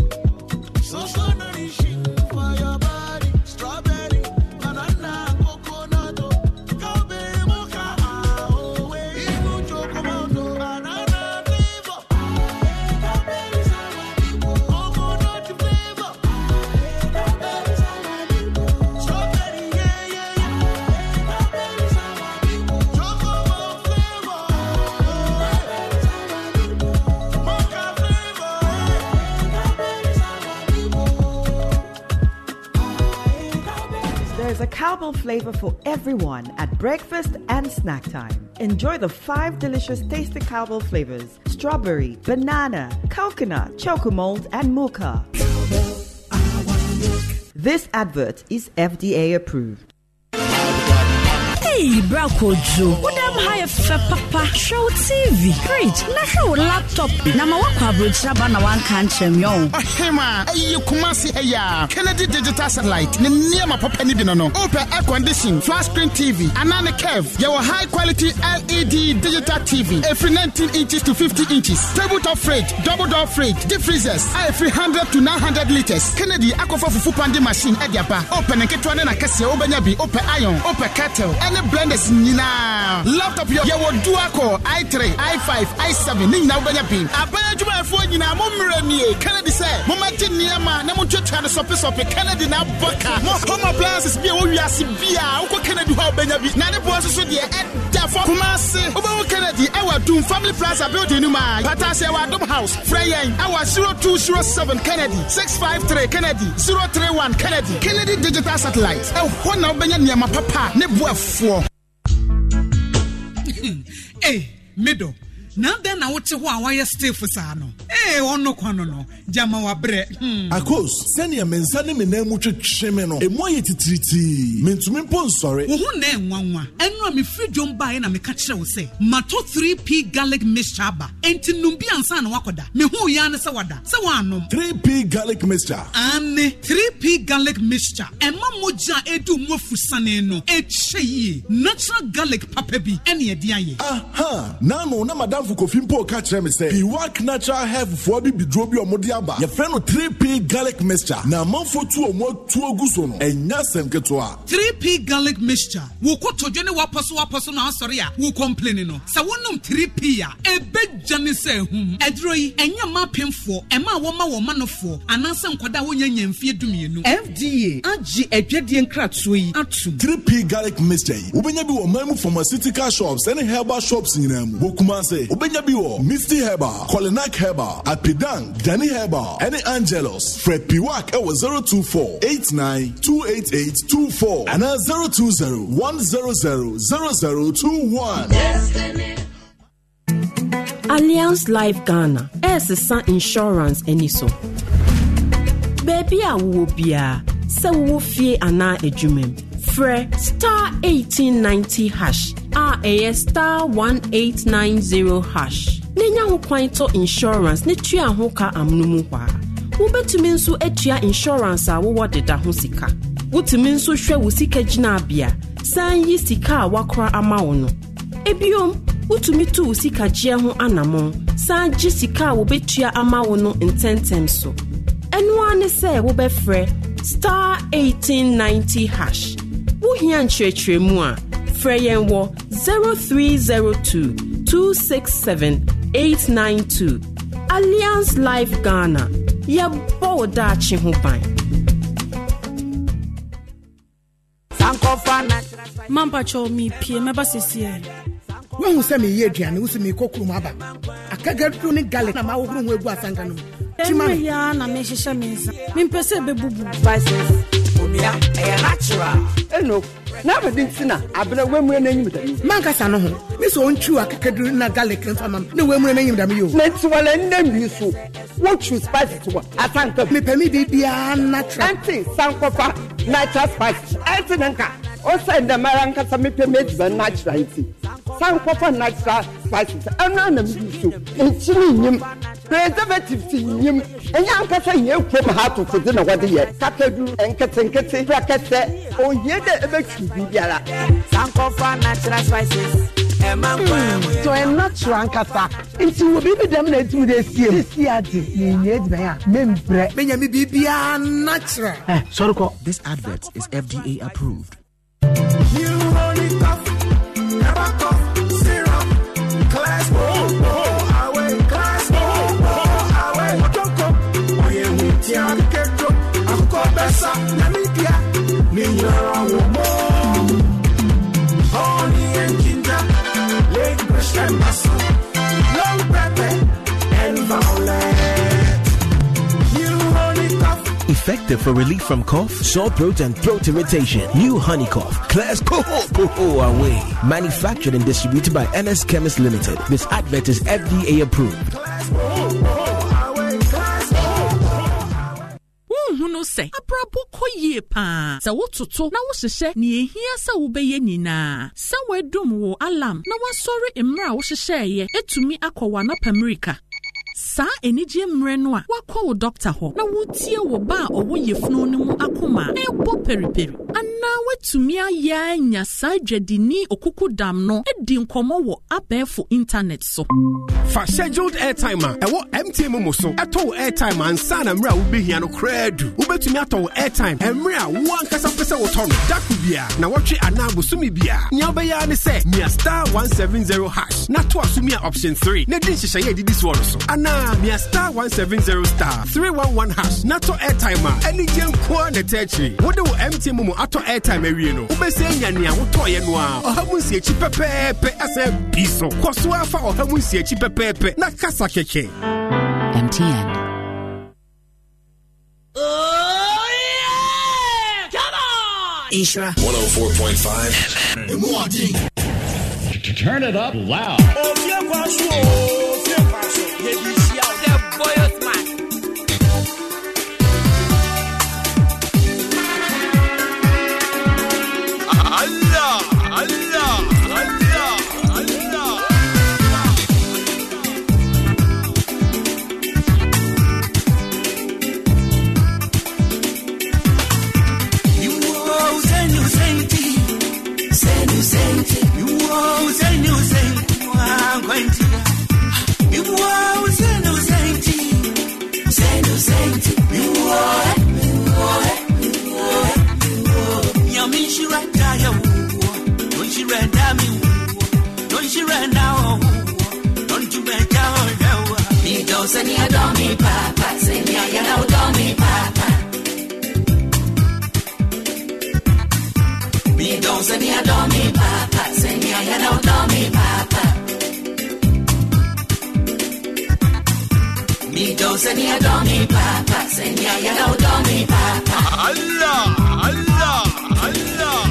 So nourishing for your body. Strawberry, banana, coconut, cowbell, mocha, oh, way. Even chocolate, banana flavor. There's a cowbell flavor for everyone at breakfast and snack time. Enjoy the 5 delicious tasty cowbell flavors: strawberry, banana, coconut, chocomalt, and mocha. Cowbell, I wanna milk. This advert is FDA approved. Hey, Brakojo, Udam hire for Papa Show TV. Great, na show laptop. Na mawakwa brucha ba na wan kanche myon. Ahema, ayi Kumasi eya. Kennedy Digital Satellite. Ni niyama papa ni binono. Open air condition, flat screen TV. Anane Kev. Your high quality LED digital TV. Every 19 inches to 50 inches. Tabletop fridge, double door fridge, deep freezers. Every 300 to 900 liters. Kennedy akofa fufu pandi machine ediaba. Open nketwane na kese obenyabi. Open iron, open kettle. Blenders nina laptop yo will do ako i3 i5 i7 nina ubanya pin abaya juma efo nina mo mremie Kennedy say mo magi niama na mo twetwa no sope Kennedy na baka mo home appliances bi wo wiase bia wo Kennedy ho ubanya bi na ne bo so de edda for Kumasi obo Kennedy our Doom Family Plaza building numa patase our Doom House Freyen our 0207 Kennedy 653 Kennedy 031 Kennedy Kennedy Digital Satellite e ho na ubanya niama papa ne bo hey, middle. Now then, I want to why you stay for Sano. Hey, on no quanono, Jamawa bread. Of course, send your men, send him in them with a chimeno, a moiety treaty. Meant to me, sorry. Who name one? And no, me free John Bayan and me catcher will say, Mato 3P garlic mishaba, and Tinumbian San Wakoda, me who Yana Sawada, Sawano, 3P garlic mixture, and 3P garlic mixture, and Mamoja Edu Mofusaneno, a Chey, natural garlic papebi, and a dia. Aha, Nano, Namada. Fimpo catch me say, you work natural health for be drobi or modiaba. Your friend 3P garlic mixture. Now, month for 2 or more, 2 goosono, and yasem ketua. 3P pea garlic mixture. Wo koto jene wapaso na sorry ya. Wo complaining no. Sa wonum 3p ya. Ebe jane se hum. Edroyi enya ma pemfo. Ema woma no fo. Anansa nkwada wo nyenye mfie dumienu. FDA agi edwedie nkratso yi atum. 3p garlic mixture yi. Ubenya bi wo mamu pharmaceutical shops and herbal shops nyinamu. Wo Kumasi. Ubenya bi wo Misty Herbal, Colinak Herbal, Apidang, Danny Herbal, and Angelos. Fred Piwak ewo 024-89-28824 and 020-100-0021. Alliance Life Ghana SSA Insurance Eniso. Baby a wo bia se wo fie ana edwumem. Frɛ *1890# a ɛyɛ *1890#. Nenya ho kwan to insurance ne tua ho ka amnumu hwa. Wobetumi nso atua insurance a wo deda ho sika. Wotumi nso hwɛ wo sika gyinabea, san yi sika a wakora ama wo no. Ebiom, wotumi to wo sika gye ho anamɔ, san gye sika a wobetua ama wo no ntɛntɛm so. Ɛnoa ne sɛ wobɛfrɛ *1890#. Wuhian Chetre Mua Freyen War 0302-267-892. Alliance Life Ghana Yabo Da Chihupan. Mamba cho mi pie meba sisiye. When you send me here, Diane, you send me Kokumaba. I can't get through the galley. I'm out of the way. Chimana mesha mesa. Mimpese bebubu. Vices. Umia. Natural. Eno. Never did sinner. I believe when we name them. Mankasano. Miss Onchua Kakadu Nagale Clinton. No women name them you. Let's well and then you so. What you spice to I thank me permit be a natural. Anti Sankofa. Natural spice. Antinanka. Also, in the Maranca, some permits the natural. Some proper natural spices, and none of you. It's in preservatives in him, and young Cassan, you came out to dinner one year. Catadu and Catanket, Bracket, or yet the election Viviana. Some proper natural spices. So I'm not drunk at that. It will be dominated to the CSC. Sorry, this advert is FDA approved. New Holy Cough, never cough, syrup, class, oh, away, class, oh, away, cocoa, we will tear the kettle, I'll call Bessa, Namibia, Mineral, honey and ginger, late brush and muscle, long pepper, and violet. New Holy Cough. Effective for relief from cough, sore throat, and throat irritation. New Honey Cough. Class Coho Coho Away. Manufactured and distributed by NS Chemist Limited. This advert is FDA approved. Huno se abrabo koyie pa sa wototo na wo hyehyɛ ne ehia sa wo beye nyina sa wedum wo alarm na wasɔre mmra wo hyehyɛ etumi akɔwa na America. Sa enije mrenwa wakɔ wo doctor hɔ na wotie wo ba owo yefunu ne mu akoma ebo periperi ana wetumi aya nya sa dwadini okukudam no edi nkɔmɔ wo abɛɛfo internet so fa scheduled airtime ɛwɔ MTM mu so ɛtɔ airtime ansa na mra wo behia no kradu wobetumi atɔ airtime ɛmra wo ankasa pɛsɛ wo tɔ no dakubia na wɔtwe anago sumi bia nya bɛya ne sɛ mia *170# na to asumi a option 3 na din hyehyɛ yɛ didi so na mia *170*311# nato airtime any jam kwa netechi wo de wo MTM mu ato airtime awie no wo bese nya nea wo toye no a ohamunsi echi pepepe asɛ biso kɔso afa ohamunsi echi pepepe na kasa keke MTN. Oh yeah, come on Ishan 104.5. Turn it up loud. Ofie Kwanso. You are saying, Seni adore me, Papa. Seni adore me, Papa. Me do Seni adore me, Papa. Seni adore me, Papa. Allah, Allah, Allah.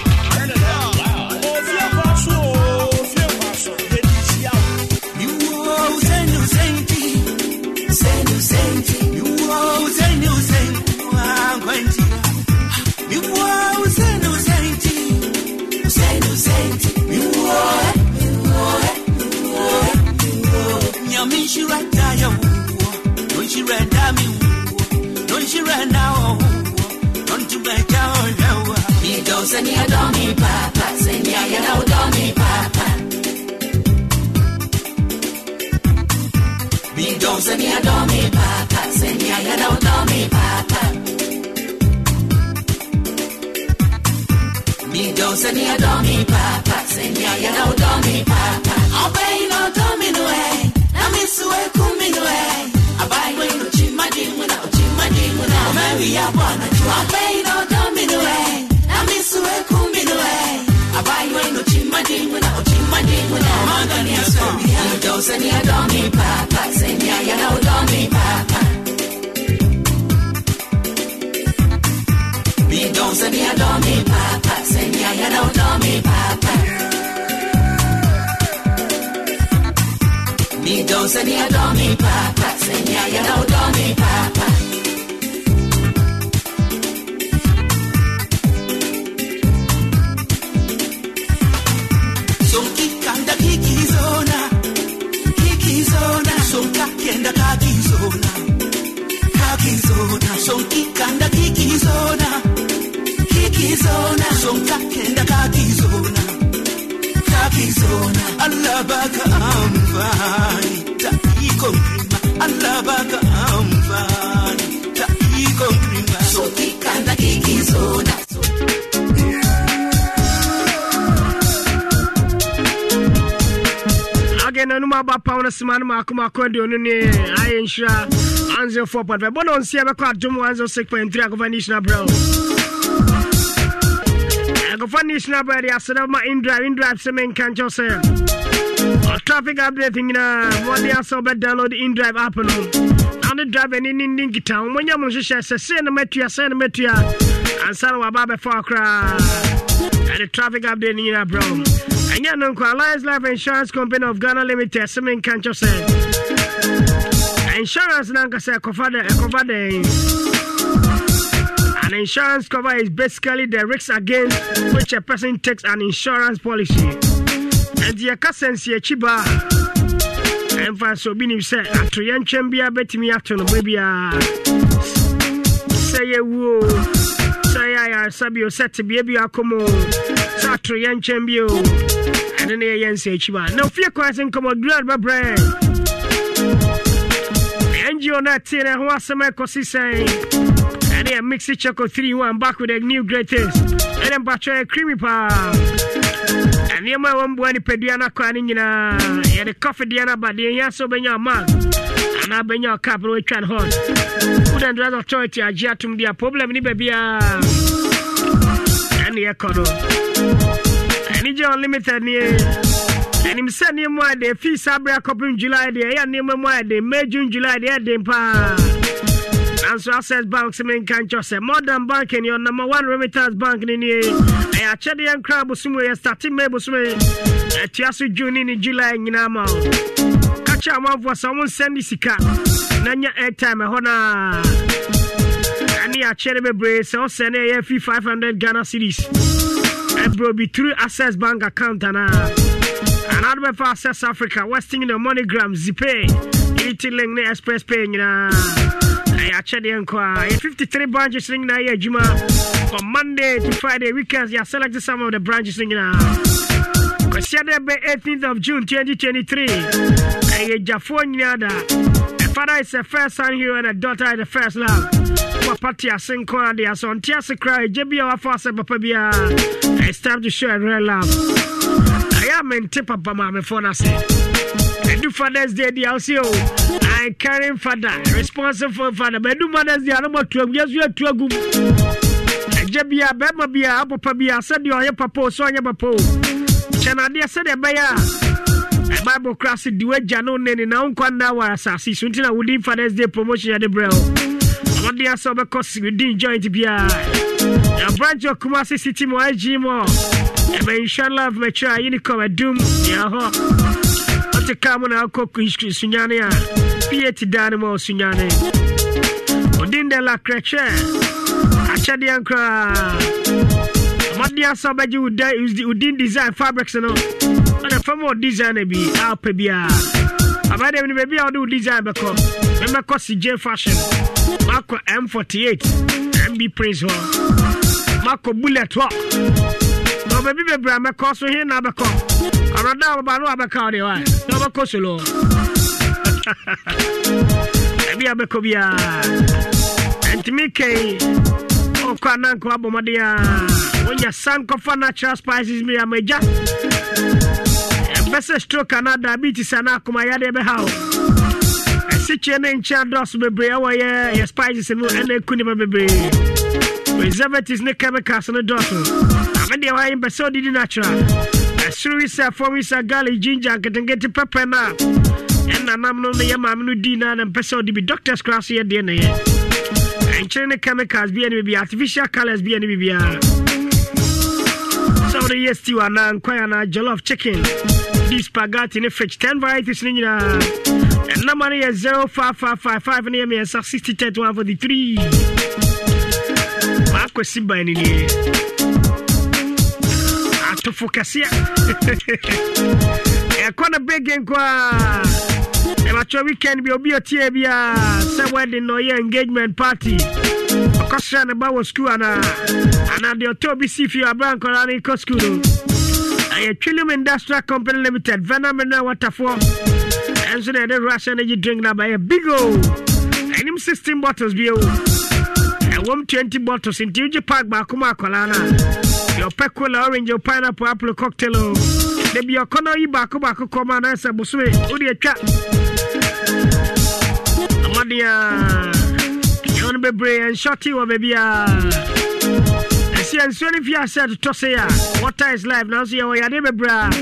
Traffic update download InDrive app and the traffic update and yeah, no, Alliance Life Insurance Company of Ghana Limited, Semen Kancho said. Insurance Nankasa cover. An insurance cover is basically the risks against which a person takes an insurance policy. And the cousin see Chiba. And for so being said, after Yan Chambia bet me after no baby. Say a woo. Say I sabio set to baby a como. Sato Yan Chambio. No fear question, come on, grab my bread. NGO Natin and Wasama Kosi say, and they mix it choco 3-1 back with a new greatest. And then Bachelor Creamy Pal. And the man won't want to pay Diana Quanina. And the coffee Diana, but the Yasso Benya man. And I bring your cap and we can hold. Wouldn't rather authority adhere to their problem, Nibabia. And the echo. Unlimited near and him send him why the fee sabra couple in July, the air name why the May, June, July, the air dimpa. And so Access Bank, Semen Kancho said, Modern Bank and your number one remittance bank in here. They are Chadian crab, Busume, starting May, Busume, at Yasu June in July, in Amau. Catch a month for someone send this car. Nanya airtime, a honor. And they are Cherebe Brace, or send a fee 500 Ghana cities. Bro, be through Access Bank account and another for Access Africa, Western the MoneyGram, Zippay, 18 Link, Express Pay, I check the inquiry. 53 branches in the Juma from Monday to Friday weekends. You select some of the branches in Saturday, 18th of June 2023. I Jafon Yada. A father is the first son here and a daughter is the first love. Patia Sinko, they are so on Tiasa Cry, JBO Fasa Papabia. It's time to show a real love. I am in Tipa Bama for us. I do Father's Day, the LCO. I carry father, responsible for father. But do Mother's Day, I don't want to. Yes, you are too good. Jabia, Bema Bia, Papa Bia, said you are Papa, Sonya Papo. Chanadia said a Baya Bible class, Duet Janon, and Unquanda was assassin. Something I would leave Father's Day promotion at the Braille. What they are so because we didn't join the BI. A branch of Kumasi City, more Jimo. And inshallah, my child, you come at Doom, Yaho. What the Carmen Alcock, Sunyania, Pieti Dynamo, Sunyane. Odinda La Creche. Achadiankra, what the answer by you would design fabrics and all. And a form of designer be Alpebia. I might even maybe I'll do design because remember, Cossi J Fashion, Marco M48, MB Praise Hall, Marco Bullet Walk. No, maybe my brother, Cosso here, Nabaco. I'm not down about Abacar, the one, Nabacosolo. Maybe Abacobia and to make a. Nanko Abomadia, when your son coffee natural spices me a major. Best stroke and diabetes and Akumaya de Behau. I sit your name, Chandos Bebe, away your spices and a Kunima Bebe. Reserve is no chemicals and a daughter. I'm in the way, but so did natural. A series of forms are garlic, ginger, and get a pepper now. And I'm not the Yamamu Dina and Peso to be doctor's class here, DNA. China chemicals be any artificial colors be any be so the yes you are now quite an jollof chicken this spaghetti in a fridge 10 varieties in and number is 05555 and name is 603143 Marco Simba in here to focus here a corner big and qua Amateur weekend be obioti be a say wedding no year engagement party. Akosha na bawo school ana the Otobi Sifi Abranko na iko school. Aye Chilim Industrial Company Limited Venamena Waterfall. Enzo na the Russian energy drink na by big o. Anim 16 bottles be o. I want 20 bottles in Tiji Park ba kuma akolana. Your pecola orange your pineapple apple cocktail o. They be akono yi ba kuma akoma na sa busume o de atwa. You want to be brave and shorty or baby? I see, and so if you are said to Tosea, what is life now? See, I am a bra. I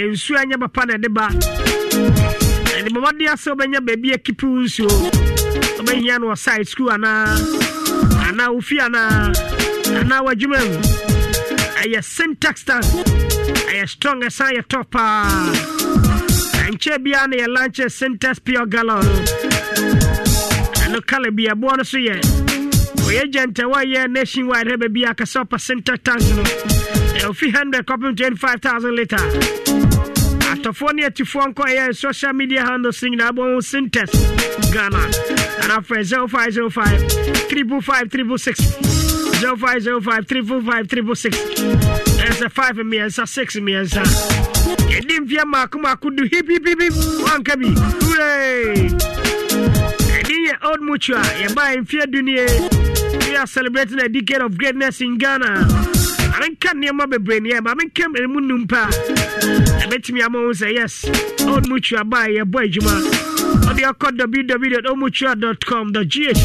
am swearing about Panadeba. And the moment they are so many baby, a kippus, you may yan was side school, and now Fiana, and now a German. I am syntax, I am strong as I am topper. Chebiane ya lunch centers pure gallon ano kale bia bo no so ye oye gente wa ye nationwide rebe bia kasopa center tanks no ofi 100 copy 25000 liter atofoni atifo anko ye social media handle sing na bo centers Ghana and after 0505 355 356 0505 355 356 as a 5 million, a 6 million. It didn't feel Makuma could do hip hip hip hip. One can be. Hooray! And in your old mutua, you're buying Fia Dunia. We are celebrating a decade of greatness in Ghana. I don't care near my brain, yeah, but I mean, come and Munumpa. I bet me I'm always say yes. Old mutua buy your boy Juma. On the account www.omutua.com.gh.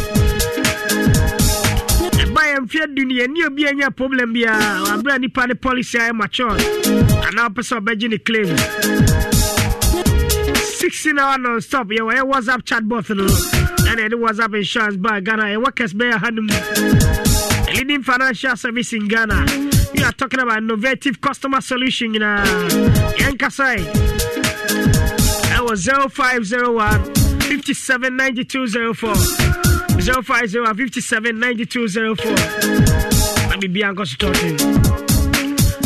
I'm feared dunia ni obi anya problem bia wa bra ni pa ni policy ay mature and now person obegi ni claim 16 hour non stop your WhatsApp chat bot no and it WhatsApp insurance by Ghana and workers bear handum leading financial service in Ghana. You are talking about innovative customer solution in Yankasai. I was 0501 579204 050 57 92 04. Let me be Uncle Stotting.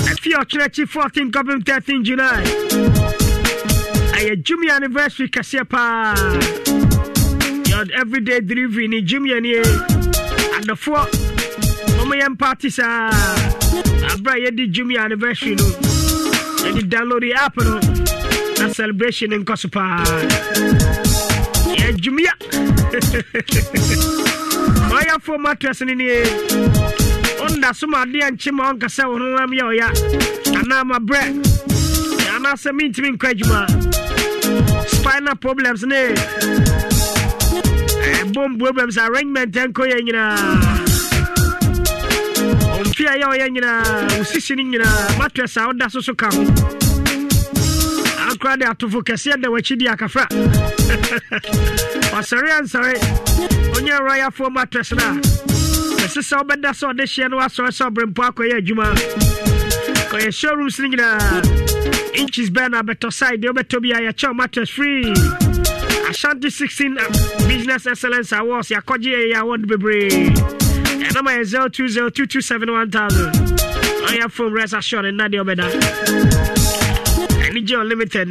I feel 14, coming 13 July. I a Jumia anniversary Kasiapa. Your everyday delivery in Jumia near at the 4 Omayan parties are a bright Jumia anniversary. And you download the app and celebration in Kasupa. Jumia, I have 4 mattress in here. On that summer, dear and Chima Uncle Saw, no, I'm your ya, and I'm a bread. I'm not so mean to me, Kajima. Spinal problems, nay, bone problems, arrangement, and coying in a Inches banner, better side, the Obetobia, chow mattress free. Ashanti 16 Business Excellence Awards, Yakoji, I want to be and number is 0202271,000. I have phone rest assured and Nadia Obeda. Energy Unlimited,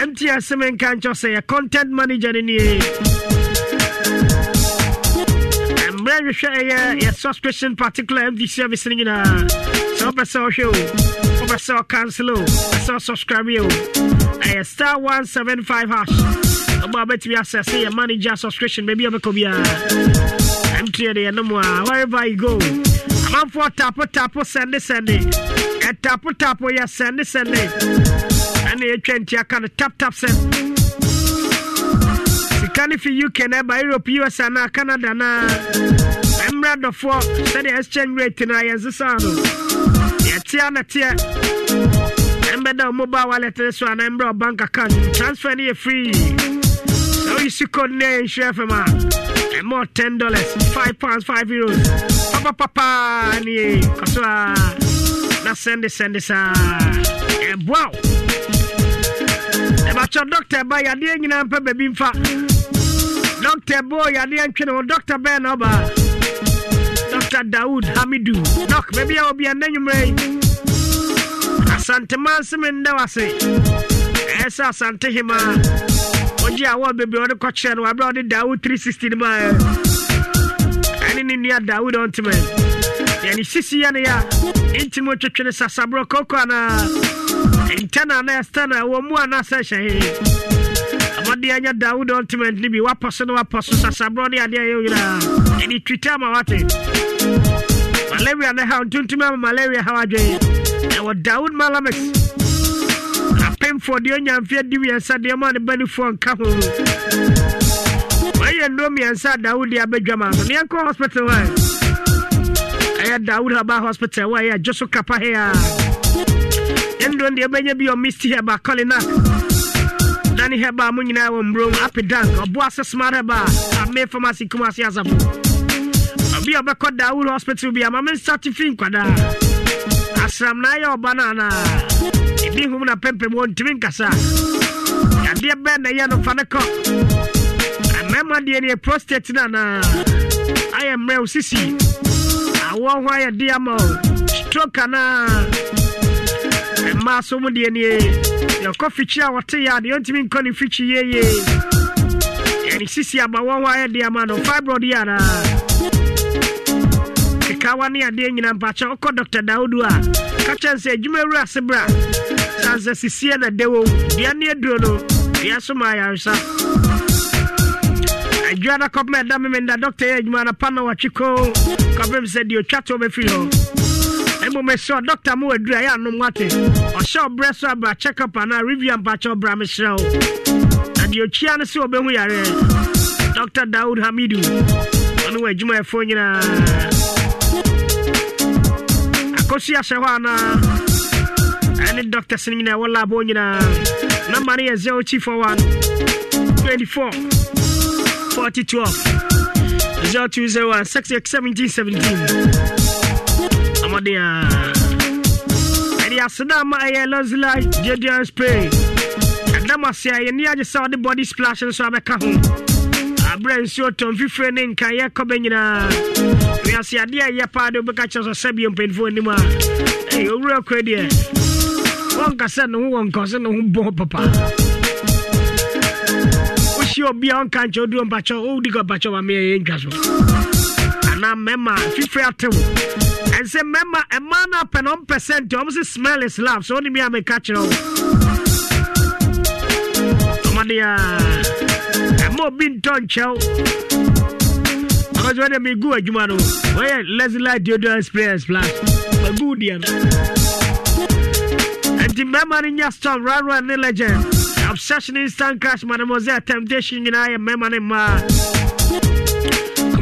MTS Semen Cancho say a content manager in here. And brand new share a subscription, particular MD service in a super social. I saw cancel, I saw subscribe you. I star 175 hash. I'm about to be assessing your manager subscription. Maybe I'm a cobia. I'm clear no more. Wherever you go, I'm on for tapo, Sunday. At tapo, yes, Sunday. And the 20, I can tap, send. The can if you can have Europe, US, and Canada. I'm rather for the exchange rate tonight as the sound. Tia, embed mobile wallet so an embed bank account transfer ni free. So you see code name share for ma. And more $10, £5, €5. Papa ni kaswa. Na send this and wow. E ba cho doctor ba ya de nyina mpa baby mfa. Doctor boy ya de ntwe doctor Ben Oba. Doctor Daoud Hamidou. Doc baby I will be an enemy. Asante Mansimin Dawasi. Esa Asante Hima. Oji Award baby on the coach and I brought it Dawood 360 mile. And in India Dawood Ultimate. And he sees Yana Intimo Chichin Sasabro Coco and Intana Nestana Womuana session. About the Anya Dawood Ultimate Libby, what person or person Sasabroni Adia and it treated my water. Malaria and how to remember malaria how I do. Our Dawood Malamex. I pay for the onion fear Dewey and Sadiaman and Benny for a couple. I know me and Sad Dawood Abedjama, the Yanko Hospital. I had Dawood Haba Hospital, where I just so capa here. And don't the Abenya be on Misty here by calling up. Danny Haba Munina and Broom, Happy Dunk, or Boassa Smarter Bar, I made for Masi Kumasi as a book. I'll be a back at Dawood Hospital, be a moment starting film. Asram na yo banana. Ibi humu na pempe mwontimin kasa. Yadie bende yano faneko. Amema diye niye prostate nana. Aye mreo sisi. Awohwa ya diamo. Stroke na. Ema sumu diye niye. Yoko fichia wate ya. Yontimin koni fichi yeye. Yani sisi ya bawohwa ya diamano. Fibro diana. Kawani ya dee njina mpacha oko Dr. Daoudua kachanse jumeru ya sebra sanse sisiye na dewo diani ya drono ya suma ya risa ajua na kopme ya dame menda Dr. ya jumana pano wachiko kopme mse diyo chato mefilo emu meso Dr. muwe drea ya numwate osho breso abra check up ana review mpacha obra mesrao na diyo chiane si obe huyare Dr. Daoud Hamidu anuwe juma ya fonyi na Kosi Ashawana and Dr. Sinina Walla Bonina. Number here 0241 24 4012 0201 66 17 17. Amadia and Yasadama Lozilla Jedian Spray and Damasia and Yaja saw the body splash and saw a kahoo. A brain short on different in Kaya Cobenina. We are seeing dear Yapado Bacachas or Sabian painful anymore. Hey, you're real crazy. One cousin, one cousin, one boy, papa. Wish you beyond Cancho, do a batch of old digger batch of a mere angels. And I'm Memma, fifth after. And say, Memma, a man up and 1% almost smell his laugh. So only me, I'm a catcher. Tomadia, I'm more being done, child. Because when I'm good, you know, let's light your door experience, plus. But good, yeah. And the memory in your storm, run, the legend. Obsession instant cash, mademoiselle, temptation, and I am memory, ma.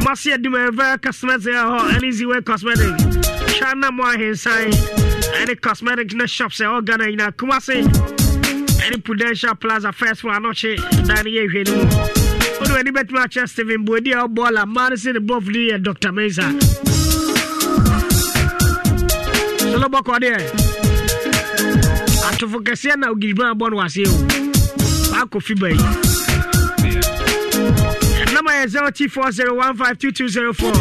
Masia Dimeva Cosmetics, and Easy Way Cosmetics. China Moahin sign, any cosmetic shops, all Ghana in Kumasi, any Prudential Plaza, first one, not cheap, Danny. Odo any bet match, Steven Bodia, Bola, Madison, above the Dr. Mesa. Solo Bocodere. To focus here now, Gilbert Bon was here. Back of Fibay. Number is 02401522204.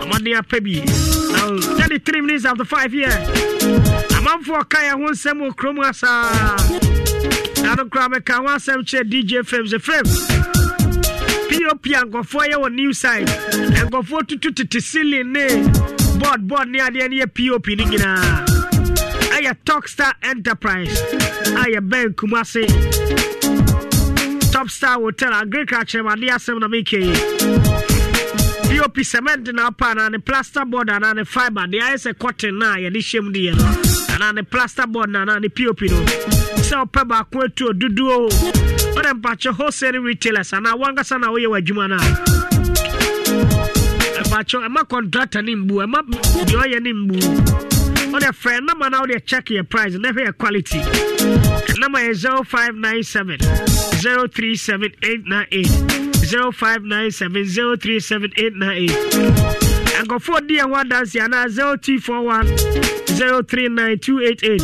I'm on the baby. Now, 33 minutes after 5 years. I'm on for Kaya, one Samuel Cromwasa. I don't cram a car, one Sam Chair DJ Films. The Film POP and go for your new side and go for to silly name. Board near the end of POP Nigina. I Talkstar Enterprise. I Ben Kumasi. Topstar Hotel. Agriculture. My dear Sam Namiki. POP cement in our pan and the plasterboard and the fiber. The ice cotton now. Yeah, this shame deal. And the plasterboard and the POP. No. So peba kwetu duduo. Odem pacho wholesale retailers. And I wanga sana oye wajumana. Pacho. Ema contractor nimbu. Ema dioye nimbu. On a friend, number now they check your price and never your quality. Number is 0597 037 898 0597 037 898. And go for D1 dance yana 0241 039 288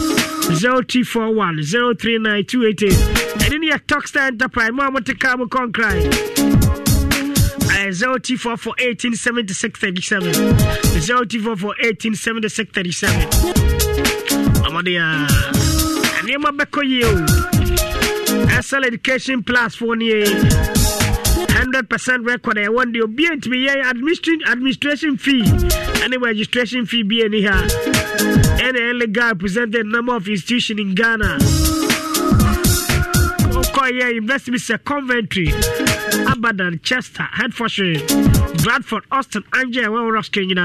0241 039 288. And in your Talkstar Enterprise, Mama Tikamu Concry. 024 for 1876 37. 024 for 1876 37. Amadia. And you mabeko you. SL Education Plus 4 year. 100% record. I want you be to be administration fee. Any registration fee be any here. Any legal presented number of institution in Ghana. Yeah, investment is a Coventry, Abadan, Chester, Hertfordshire, Bradford, Austin, Angel, Wales, Kenya,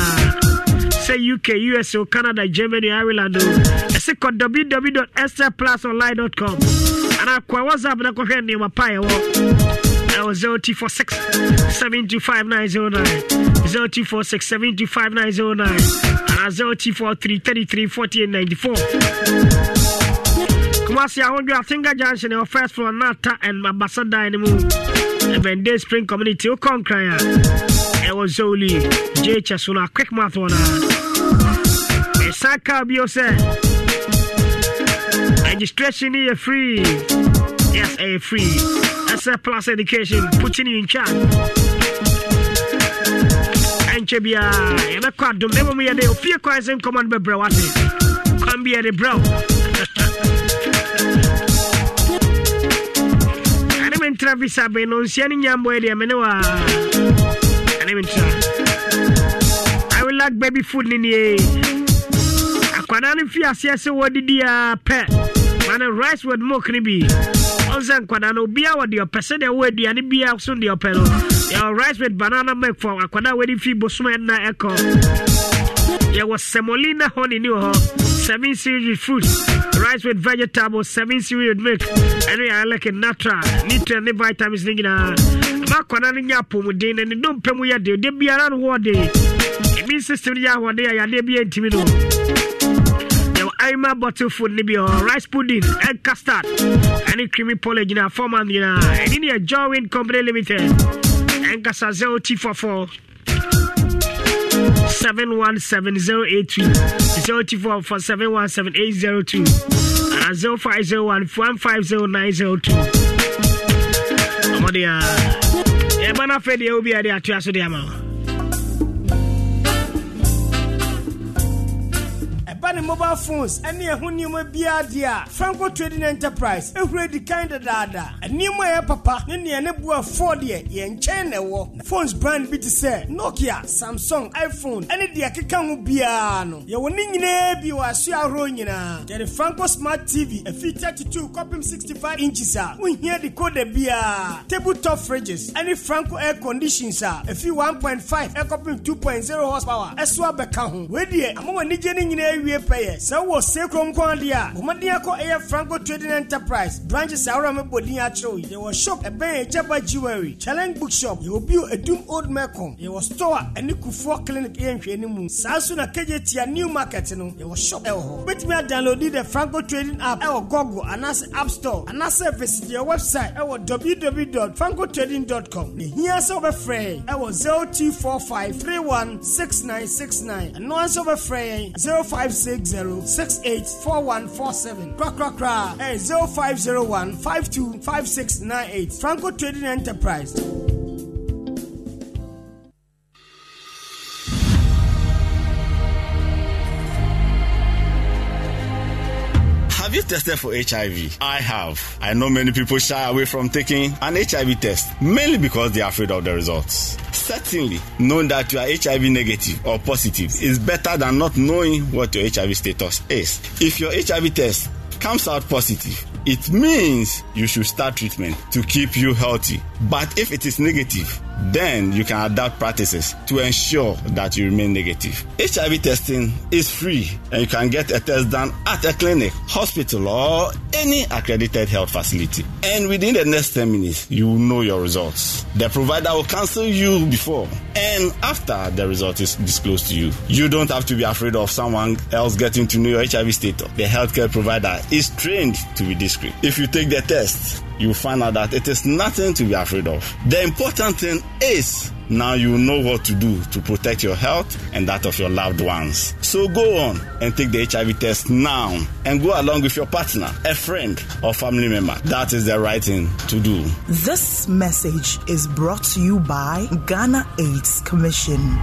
say UK, USA, Canada, Germany, Ireland. It's a www.esterplusonline.com. And I call WhatsApp and I call name a pie. I was 0246 725 909, 0246 725 909, and 0243 33 48 94. Kumasi, I want you to think of Johnson, your first floor, Nata, and Ambassador in the moon. Vendée Spring Community, you can't cry. It was Zoli, JHS, on a quick math one. It's a car, be yourself. Registration is free. Yes, a free. SF Plus Education, putting you in charge. And Chebia, you're not quite the memory of the Ofie Kwanso in command by Brawati. Come be at the Brow. Travis Abenonsian Yamboya Menoa. I will like baby food in ye. Aquadan Fias, yes, what did ya pet? Man, a rice with more cribby. Ozan Quadano, be our dear, person, the word, the Anibi out soon, the opera. Your rice with banana milk for Aquana, wedding fee, Bosmana echo. There was semolina honey new home. 7 series with fruit, rice with vegetables, 7 series with milk. Anyway, I like a natural, nutrient, and vitamins. Makananiapumudin and don't Pemuya day, they be around 1 day. It means 6 years 1 day, I did be in Timino. There were Aima bottle food, Nibio, rice pudding, egg custard, and creamy porridge in a form and in a Jowin Company Limited. And Casa 0244. 717 082 024 for 717 802 and 0501 150 902. I'm on the man of the OB idea to ask the amount. Mobile phones and near who knew my biadia Franco Trading Enterprise every the kind of dada and near my papa near Nebua 4 year in China war phones brand be to say Nokia, Samsung, iPhone, and the Akikamu Biano. You will need a Bia Ronina. Get a Franco Smart TV, a feet 32 copy 65 inches. We hear the code beer tabletop fridges, any Franco air conditions are a few 1.5 air copy 2.0 horsepower. As well, Beckham, where dear, I'm only getting in a we pay. So was Sekrom Kwandia, Madiako Air Franco Trading Enterprise, branches Arame Bodina Choi. There was shop a bay Jabba Jewelry, Challenge Bookshop, you build a doom old Macom, there was store and Nikufu Clinic and Sasuna Kajetia New Market, there was shop. But we are downloading the Franco Trading app, our Google, and as App Store, and as visit your website, our www.francotrading.com. Here's over Frey, our 0245316969, and once over Frey, 0560684147, Crack, 0501525698, Franco Trading Enterprise. Have you tested for HIV? I have. I know many people shy away from taking an HIV test, mainly because they are afraid of the results. Certainly, knowing that you are HIV negative or positive is better than not knowing what your HIV status is. If your HIV test comes out positive, it means you should start treatment to keep you healthy. But if it is negative, then you can adapt practices to ensure that you remain negative. HIV testing is free and you can get a test done at a clinic, hospital, or any accredited health facility. And within the next 10 minutes, you will know your results. The provider will counsel you before and after the result is disclosed to you. You don't have to be afraid of someone else getting to know your HIV status. The healthcare provider is trained to be discreet. If you take the test, you find out that it is nothing to be afraid of. The important thing is now you know what to do to protect your health and that of your loved ones. So go on and take the HIV test now and go along with your partner, a friend, or family member. That is the right thing to do. This message is brought to you by Ghana AIDS Commission.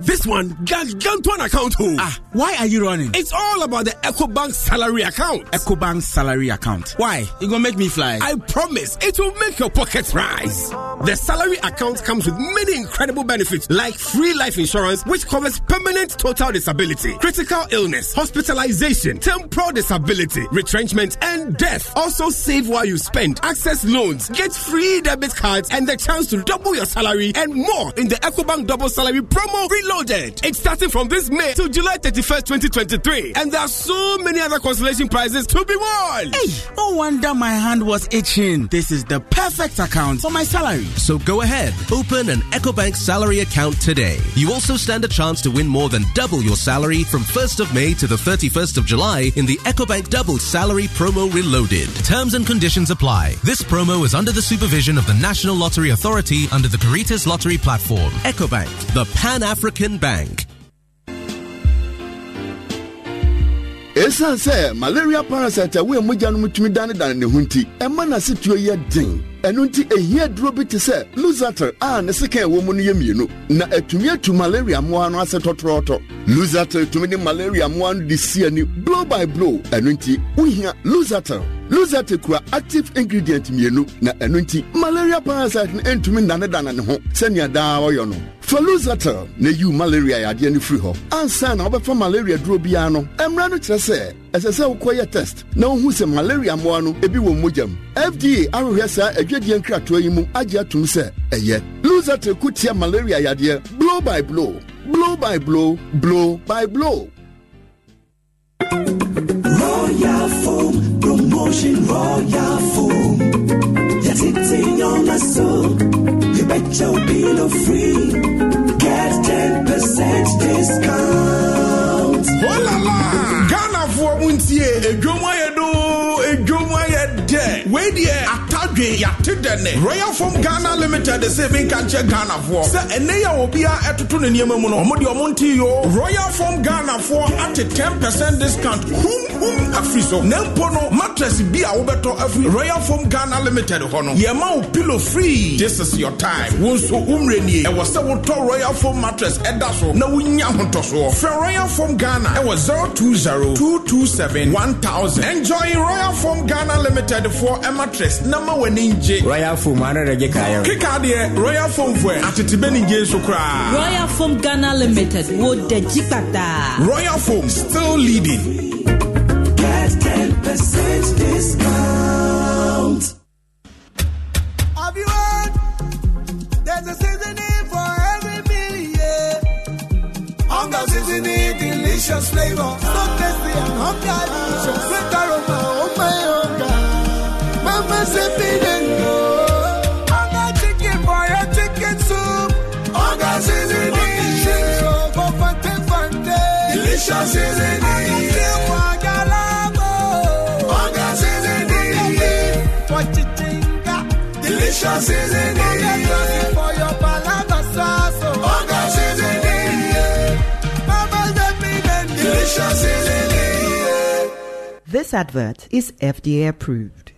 This one, Gantuan account home. Why are you running? It's all about the EcoBank salary account. EcoBank salary account. Why? You're going to make me fly. I promise, it will make your pockets rise. The salary account comes with many incredible benefits like free life insurance, which covers permanent total disability, critical illness, hospitalization, temporal disability, retrenchment, and death. Also save while you spend, access loans, get free debit cards, and the chance to double your salary and more in the EcoBank Double Salary Promo Reloaded. It's starting from this May to July 31st, 2023. And there are so many other consolation prizes to be won. Hey, no wonder my hand was itching. This is the perfect account for my salary. So go ahead, open an EcoBank salary account today. You also stand a chance to win more than double your salary from 1st of May to the 31st of July in the EcoBank Double Salary Promo Reloaded. Terms and conditions apply. This promo is under the supervision of the National Lottery Authority under the Caritas Lottery Platform. EcoBank, the Pan-African Bank. Esan say malaria parasite we mugya no mutumi dane ne hunti ema na situo ye den enunti ehia duro bi te se Luzatel a ne seka wo mu no yemienu na atumi malaria mo ano asetotoroto Luzatel tumi ni malaria mo ano de sia ni blow by blow enunti uhia Luzatel. Luzatel kura active ingredient mienu na enunti malaria parasite ne entumi dane dane ne ho se nia da wo yo no. For Luzatel, ne you malaria ya de ne free ho. Ansa na obefa malaria duro bia no. Emra no kire se, esese ukoye test. Na ohu se malaria mo ano ebi wo mojam. FDA arehwe sa adwedie nkrato yi mu agye atum se eye. Luzatel kutia malaria ya de blow by blow. Blow by blow, blow by blow. Royal Foam promotion, Royal Foam. Yes, it's in your muscle. Bet your pillow free, get 10% discount. Oh la la! Ghana for Muntie, a Jomayedo, a de. Where the Royal Foam Ghana Limited, the saving country Ghana for. Sir, and they will be at Royal Foam Ghana for at a 10% discount. Afriso. Nempono mattress be a Oberto every Royal Foam Ghana Limited. Hono. Yamau pillow free. This is your time. Wunso Umreni. It was several Royal Foam mattress. And that's all. No, we Nyamotoso. For Royal Foam Ghana, it was 020-227-1000. Enjoy Royal Foam Ghana Limited for a mattress. Number Royal Foam, Royal Foam for Royal Foam Ghana Limited. Would the Jipata Royal Foam still leading? Get 10% discount. delicious flavor, so tasty and hot and delicious. Sweet aroma, oh my God, mama said bingo. Oga chicken for your chicken soup. Oga seasoning, oh go fante fante. Delicious seasoning. Oga seasoning, for chichinga. Delicious seasoning. Oga seasoning for your palava sauce. Oga seasoning. This advert is FDA approved.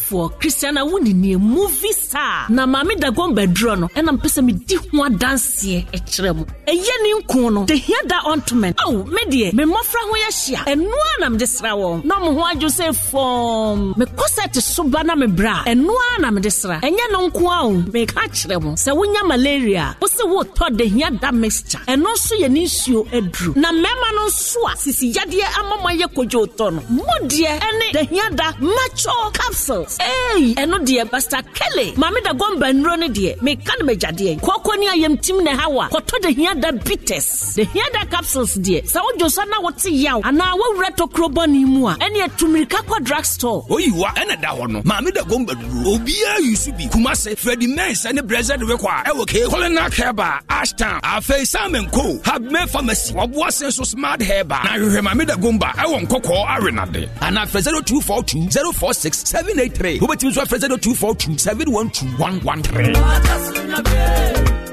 For Christiana Wuni near movie star. Na mami da gombe drono. And I'm pesa mi di hua dance ye echremu. E yenin kono. De hear that ointment. Oh, medie. Me mofra hoya shia. And no anam desra won. No mwajo se form. Me kosa te subana me bra. And no anam desra. And ya non kwao. Me kachremu. Se winya malaria. What's the word tod de hear that mixture? And no su yenisio edru. Na mema non swa. Sisi yadie amama ye kojo tono. Modie ene de hear that macho capsule. Hey, and no dear Pastor Kelly. Mammy da gomba and run a dear. Make canamaja dear. Quaconia yam tim nehawa. Koto the hear the bitters. The hear the capsules dear. Sao Josana what's yaw. And now reto crobonimua. And yet to Mirkako drugstore. Oh, you are another one. Mammy da gomba. Obia you should be Kumasi, Freddie Mess and the Brazil require. Okay, Holena Herba, Ashton, I face Sam and Co. Have me pharmacy. What was so smart herba? Now you hear Mammy da gomba. I won't cocoa arena day. And I for 0242 046 783. Who bet you so 0242 712 113.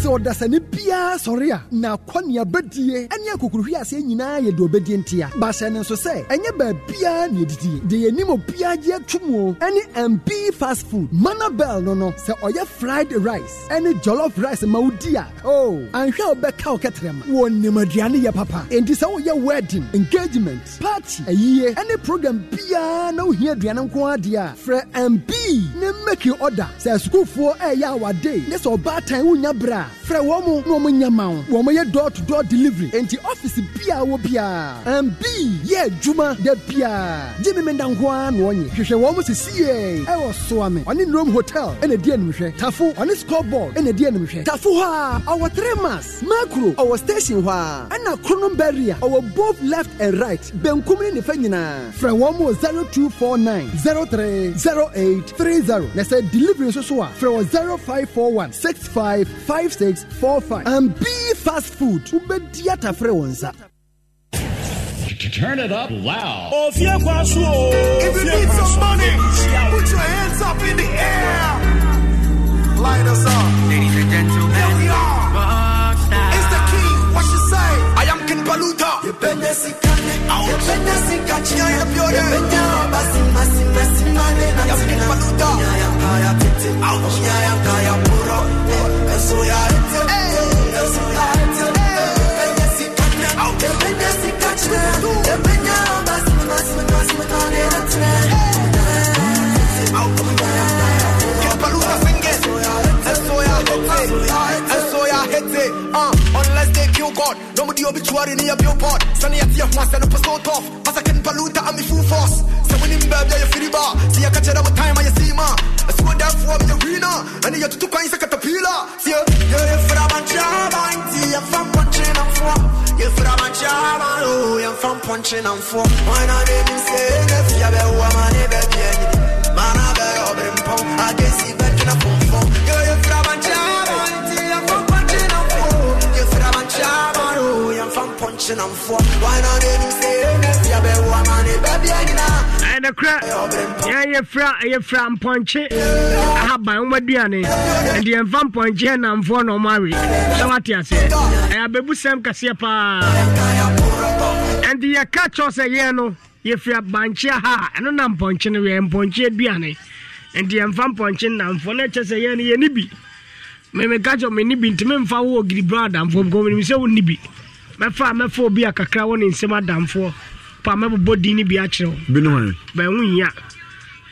So that's an Ipia Soria. Now Konya Bedie and Yakukuria Senina do obedientia. Bashan and so say, and your Bia Niditi, the Nimo Pia Tumo, any MP fast food, Manabel, no, so or your fried rice, any jollof rice, Maudia. Oh, and how Becca Catrem, one Nimadiani, your papa, and this all your wedding, engagement, party, a year, any program Pia no here, Diana Quadia, Fred MP, ne make your order, says school for a yawa day, that's all bad time, Unyabra. Fra womo no munyamao womo ye door to door delivery enti office bia wo bia and b ye juma de bia jimi mendankoa no onye hwehwe womo sisiye e wo soame oni room hotel ene die no hwe tafu oni scoreboard ene die no hwe tafu ha our tremas macro our station ha ana kronum barrier our both left and right benkumni ne fa nyina fra womo 0249 030830 na say delivery so so fra 0541 6556 645 and be fast food. Ubediata Freonza. Turn it up loud. If you need some money, put your hands up in the air. Light us up. Ladies and gentlemen, here we are. It's the king. What you say? I am King Paluta. You better see Kanye out. You better see Kanye out. You better see King Paluta. I am so ya unless they kill God, nobody obituary near billboard. Sunny at your once and a so tough. As I can paluta and me full force. So when in bed, you're free bar. See, I catch it over time, I see ma. I swear that for me, and you're two kinds of caterpillar. See, you're from a job, I'm from punching and for. You're from a job, I'm from punching and for. Why not even say, if you have a woman, if you have a man, I guess you better not perform. You're from a job, I'm from punching and for. You're from a job, I'm from punching and for. Why not even say, if you have a woman, if you have a the crap, you're from Ponche. I have my own Diane, and the Van Ponche and I'm for no marry. So what you say? I have a Busam Cassiapa and the Catchos a Yano, you're from Bancha, and I'm Ponche, we am Ponche Diane, and the Van Ponche and I'm for letters a Yanni and Nibby. May catch on me Nibby to me for work the brother and for going so Nibby. My farmer for be a cacao in Sema Dam for. Pamela Bodini Biacho, Benoit, Benoit,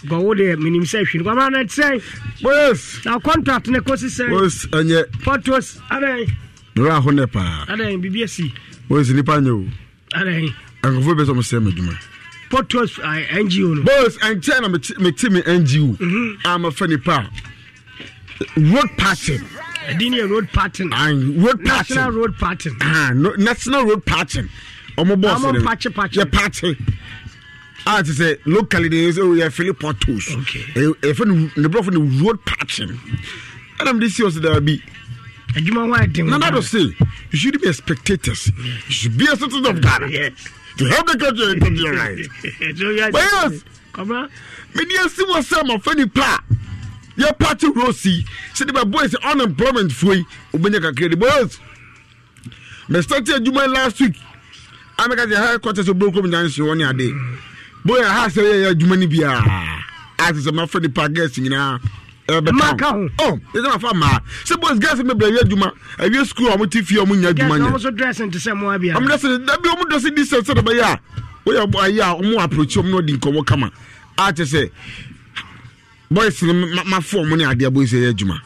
go there, minim session. Come on and say, Boss, our contract in the course is and yet, Potos, Aday, Rahonepa, Aday, BBC, Boss Nipano, Aday, and go for some Potos, I NGO, Boss, and China, McTimmy NGO. I'm a funny pa. road pattern. National road pattern. National road pattern. Patch. I say locally they use Philip Portos. Okay. If the road pattern, and I'm this year there be. And you know what? No, I don't say you should be a spectator. You should be a citizen of Ghana. Yes. To help the country and your right. But yes, come on. Media see what's some of any plan. Your party Rossi said my boys unemployment free. Ubenya create the boys. Me started Juma last week. I make the high quarters of broke up in dance one year day. Boy, I have say Juma ni bia. I say my friend the package in na. Oh, it's not a farmer. Some boys guys me play Juma. I wear school. I'm TV. I'm in Juma. I'm also dressing to say more bia. I'm dressing. That be I'm dressing this sort of bia. We are bia. I'm approach. I'm not in come come. I just say. Boys, my phone money idea boys say Juma.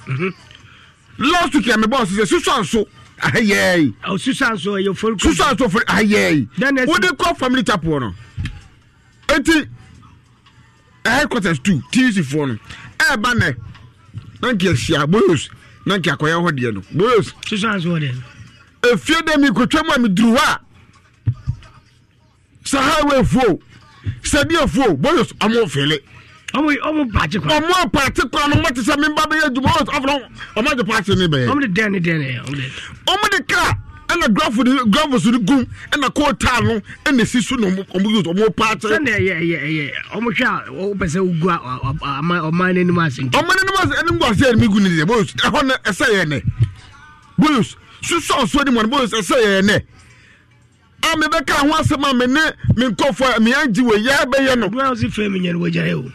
Last week my boss say Susanso. Aye. Oh Susanso, your full. Susanso for aye. What they call family tap one. Enti headquarters 2, TC phone. Eh banner. Nanki sia boys. Nanki akoya ho de no. Boys, Susanso de. E fie dem ikotwa ma me duru ha. Sahawe fo. Sadia fo. Boys amo fele. I'm particular. I'm particular. I'm not saying I'm not. I'm not the party neighbor. I'm the Danny. I'm the car and the graph for the goom and the court town and the sister. I'm used to more parts. Yeah. I'm a child. I'm mine animals. I'm I me back and once a man may call for me and you. Yeah, but you know, browsing feminine with you.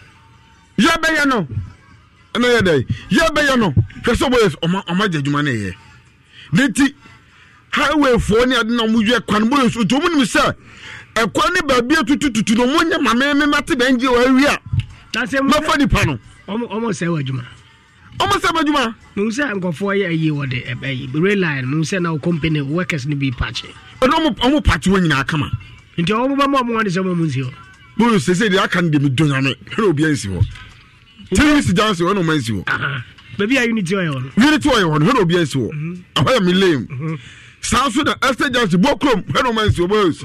Yabayano, another day. Yabayano, that's always on my judgment. Litty highway for any other Namuja Quanbus, who told me, sir, a quantity by to the one, my mammy, Matty Benjo area. That's a more funny panel. Almost a Juma. Musa, I'm going for a year or the rail line, Musa, our company workers need be patchy. But almost patchy when I come into all my one is over Museo. Boys, they say I can't be doing it. Hello, Biancio. Tell me to dance on Mancio. Maybe I need to oil. Really to oil, hello, Biancio. I am lame. Sounds with the Esther Jazz, Bokrum, hello, Mancio, boys.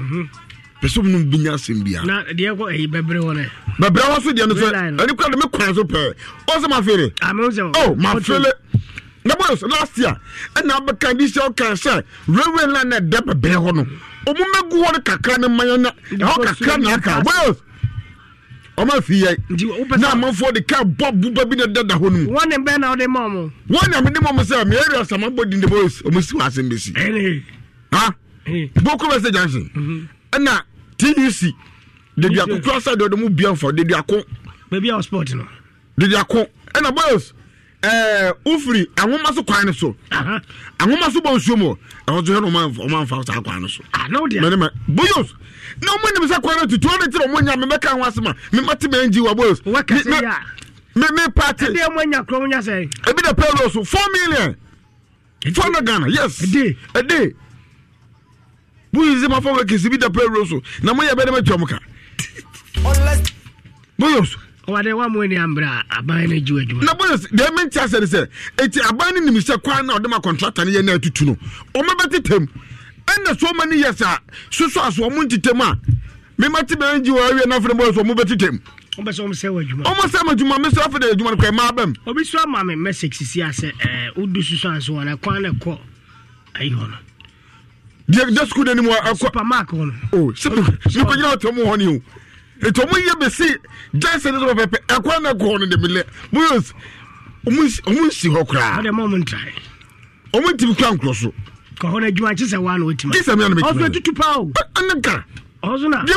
Presuming Binas in Bia. Not the other way, Babrone. But browse with the other line. I look at the McCrans of her. Also, my favorite. I'm also. Oh, my favorite. The boys last year. And now, but can this all can say? Railway land at Dapper Behono. For the car, Bob Bubba, one and Ben out the mamma. One and the mamma, sir, me or some in the voice of Miss Wassenbissy. Ah, Boko was the Johnson. And now, TUC, did you cross out the move beyond for? Did you call? Maybe I was sporting. Did you call? And a boys. Ufri, I want my so. I want my supersumo. I want to have one for Aquanos. I know the animal. Boyos, no one is acquired to 20 or one Yamaka was my Matimanji or Boys. What can I party? When you're crowing, I say, I bid a pearl also 4 million. For Ghana, yes, a day. Who is my father? Kiss with a pearl also. Now, my better Jamaica. Boyos. Or they want money ambra abani juwe juwe. Na boys, they meant to say, "Eti abani ni Mr. Kwana or them a contractor ni yena tutuno." Omebeti tem. Enda so many years a susu aso omunti tem a. Me mati be nji wa we na for boys omebeti tem. Ombeso omse wa juma. Omse ma juma me so for the juma ko e ma abam. Obi so ma me message sisi ase udu susu aso na Kwana ko. Ayo no. They just could anymore supermarket no. Oh, supermarket. You go you to mo honey. It's a way you see Jason is over a corner corner in the middle. Wills, almost see her cry. At a moment, I went to Clown Cross. Cohona, you might just one with me. This I'm going to be power. And the car. Also, not the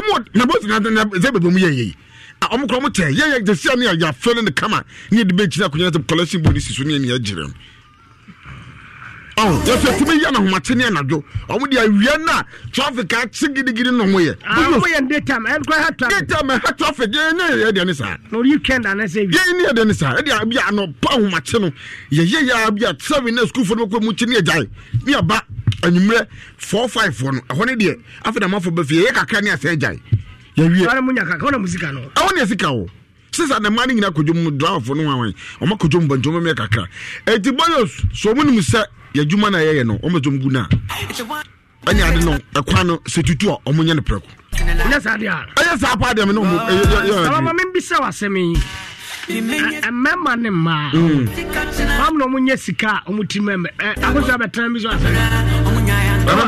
I'm going to tell you, the same year you're filling the camera near the beach that creates a collection bodies in your gym. Oh, that's a 2 million of Martinian. I do. I would be a Vienna traffic at Siggy to get in the way. I'm going to time. I'm going to have time. I had traffic. No, you can't. And I say, yeah, near Denisa. I know Pound Martino. Yeah, I'll be at 7 years school for local Mutinia die. Near back and you 451. I want a dear. After the month of Buffy, I can't say die. Yeah, I'm going to have a musical. I want a musical. Says that the money in a Kujum draw for no one. Omakujum Bantum Mekaka. Etibolos, so when you say Yajumana Yeno, Omazum Guna. And I don't know, a quano, Setua, Omunian Pro. Yes, I are. Yes, I pardon. No, maybe so. I say me. A member named Ma. I'm no Munyesika, Omutim. I was at a time. But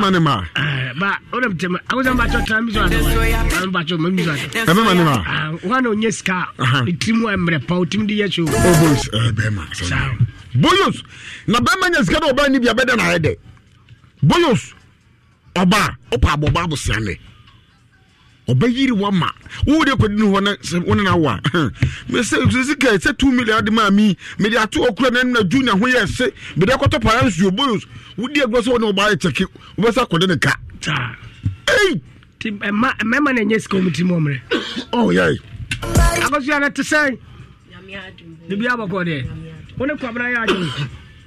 I was about your time. I'm about your memories. One on Yeska, the Timu and Reporting the Yachu. Boyos, Nabama is going to buy me better than I did. Boyos, Oba, Opa Boba Sandy. Obey one ma. Who they could do 1 hour. Mr. said 2 million, mammy, made a 2 o'clock and a junior who has said, but I got up parents, your boys. Would they go so no by a check? What's up with the car? Hey, Mamma and yes, committee moment. Oh, yeah. I was going to say, the Biaba got there. One of Cabrayaki,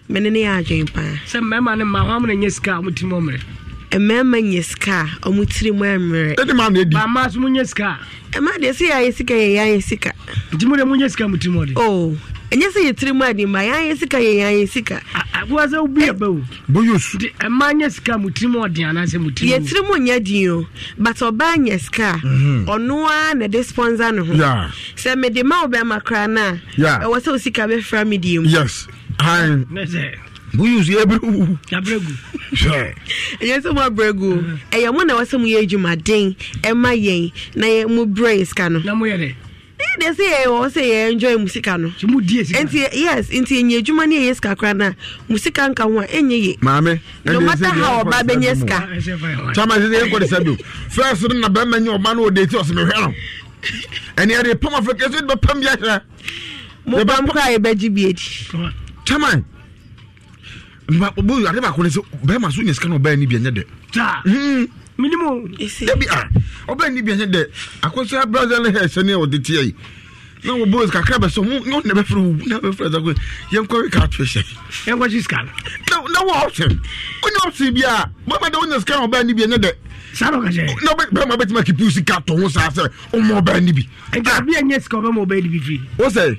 Menenia Jampa, some Mamma and Mahamma and yes, committee moment. A man is car, or Mutri Mamma, Mamas Muneska. A man, they say I is sicker. Timura Muneska Mutimori. Oh, and yes, it's 3 months in my eye, sicker, I sicker. I was a beer bow. Boyus, a man is come with Timori and as a mutin. Yes, 3 months, but Oban is car, or no one at this point. Yeah, said me the Maubama crana. Yeah, I was so sick away from medium. Yes, I'm. Boyus yebregu yabregu sure yeso ma bregu e ya mo na wasem ye adwumaden e ma yen na ye mo brace ka no na mo yede they say o say ye enjoy musika no mo die sika enti yes enti enye adwuma na ye sika kra na musika nka ho enye ye maame no matter how ba benye sika chama ze ko de sabu first na ba menye oba na o de ti o se me hwero eni e de pam africa so de pam ya hra mo ba mkwa e ba gbe edi chama but you are never going to be my soon as can obey any better. Minimum, obey any better. I could say, brother, and her senior or the TA. No boys can cover so much, never through, never further good. Young Corey Catfish. And what is can? No option. We don't see, yeah, but my donors can obey any better. No, but my bet my pussy cat almost after or more bandy. And I'll be a yes cover more baby free. What's that?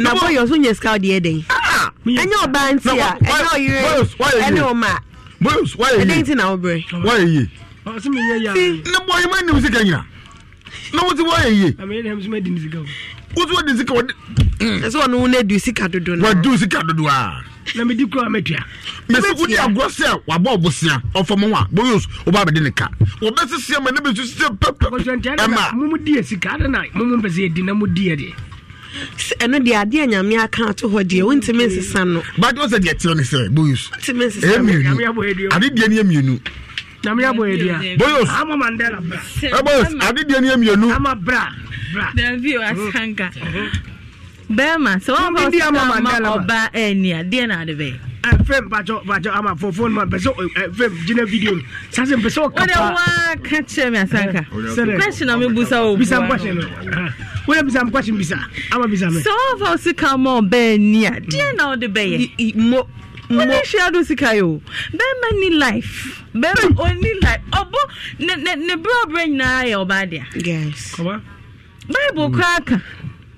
Now, boy, you're soon your scout the day. I know Bansia. I know you. Why are you? I know Ma. Bruce, why are you? I didn't know, Bray. Why are you? No, boy, my name is Kenya. No, what's why are you? I mean, I was made in the go. What's what is it? That's one who led you sick to do. What do sick to do? Let me do Croatia. Miss Woodya Grossel, Wabobusia, or for Moa, Boyos, or Babadenica. Or Bessie, my name is still Pepper. Mumudia Sicadana, Mumumbazi, Dinamudia. And the idea, and I can't to what you want to miss son. But what's the attorney, sir? Boys, I did the name you knew. Boys, I'm a Mandela. I did the name you knew. I'm a bra. The view as hunger. Berma, so I'm a Mandela bar and near dinner the way. I frame Bajo, I'm a for phone, my person, dinner video. Sassam Peso, catch him as anchor. Question of Busa, Bisa question. Where is some question, Bisa? I'm a Bisa. So, for Sycamore, Benya, dear, now the bay. What shadow Sicayo? Many life. Bear only life. Oh, Nebro brain, I or Badia. Yes. Bible cracker.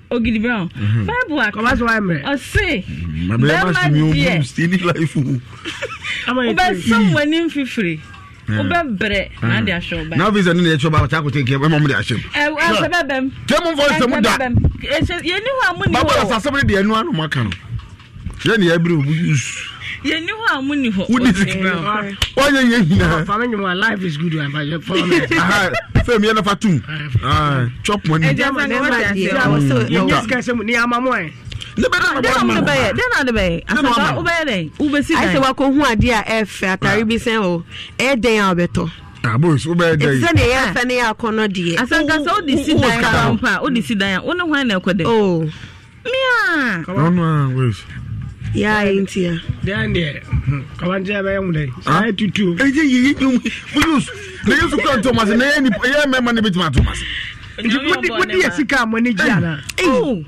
Ogidi Brown. Bible cracker. That's why I'm I say, my baby, still life. I'm someone in free. And they are sure. Now, there's an issue about I could take care of my mom. I should. I remember them. Tell me for some of them. You knew how many of somebody and one of my can. Then you blew. You knew how many of my life is good. I'm by your family. Family of a two. Chop money. I was so young. This guy's near my way. Then on the bay, I saw Ubede, Ubesi, I saw Wakua, dear F. at Aribiseo, a day Alberto. Abus, Ubede, Sunday, and they are cornered. I saw all this in my grandpa, all this in one wine. Oh, yeah, come on, yeah, I ain't here. Down there, come on, Jabba, only. I had to do. They used to call Thomas and any member of Thomas. What do you see come when it's Jana? Oh.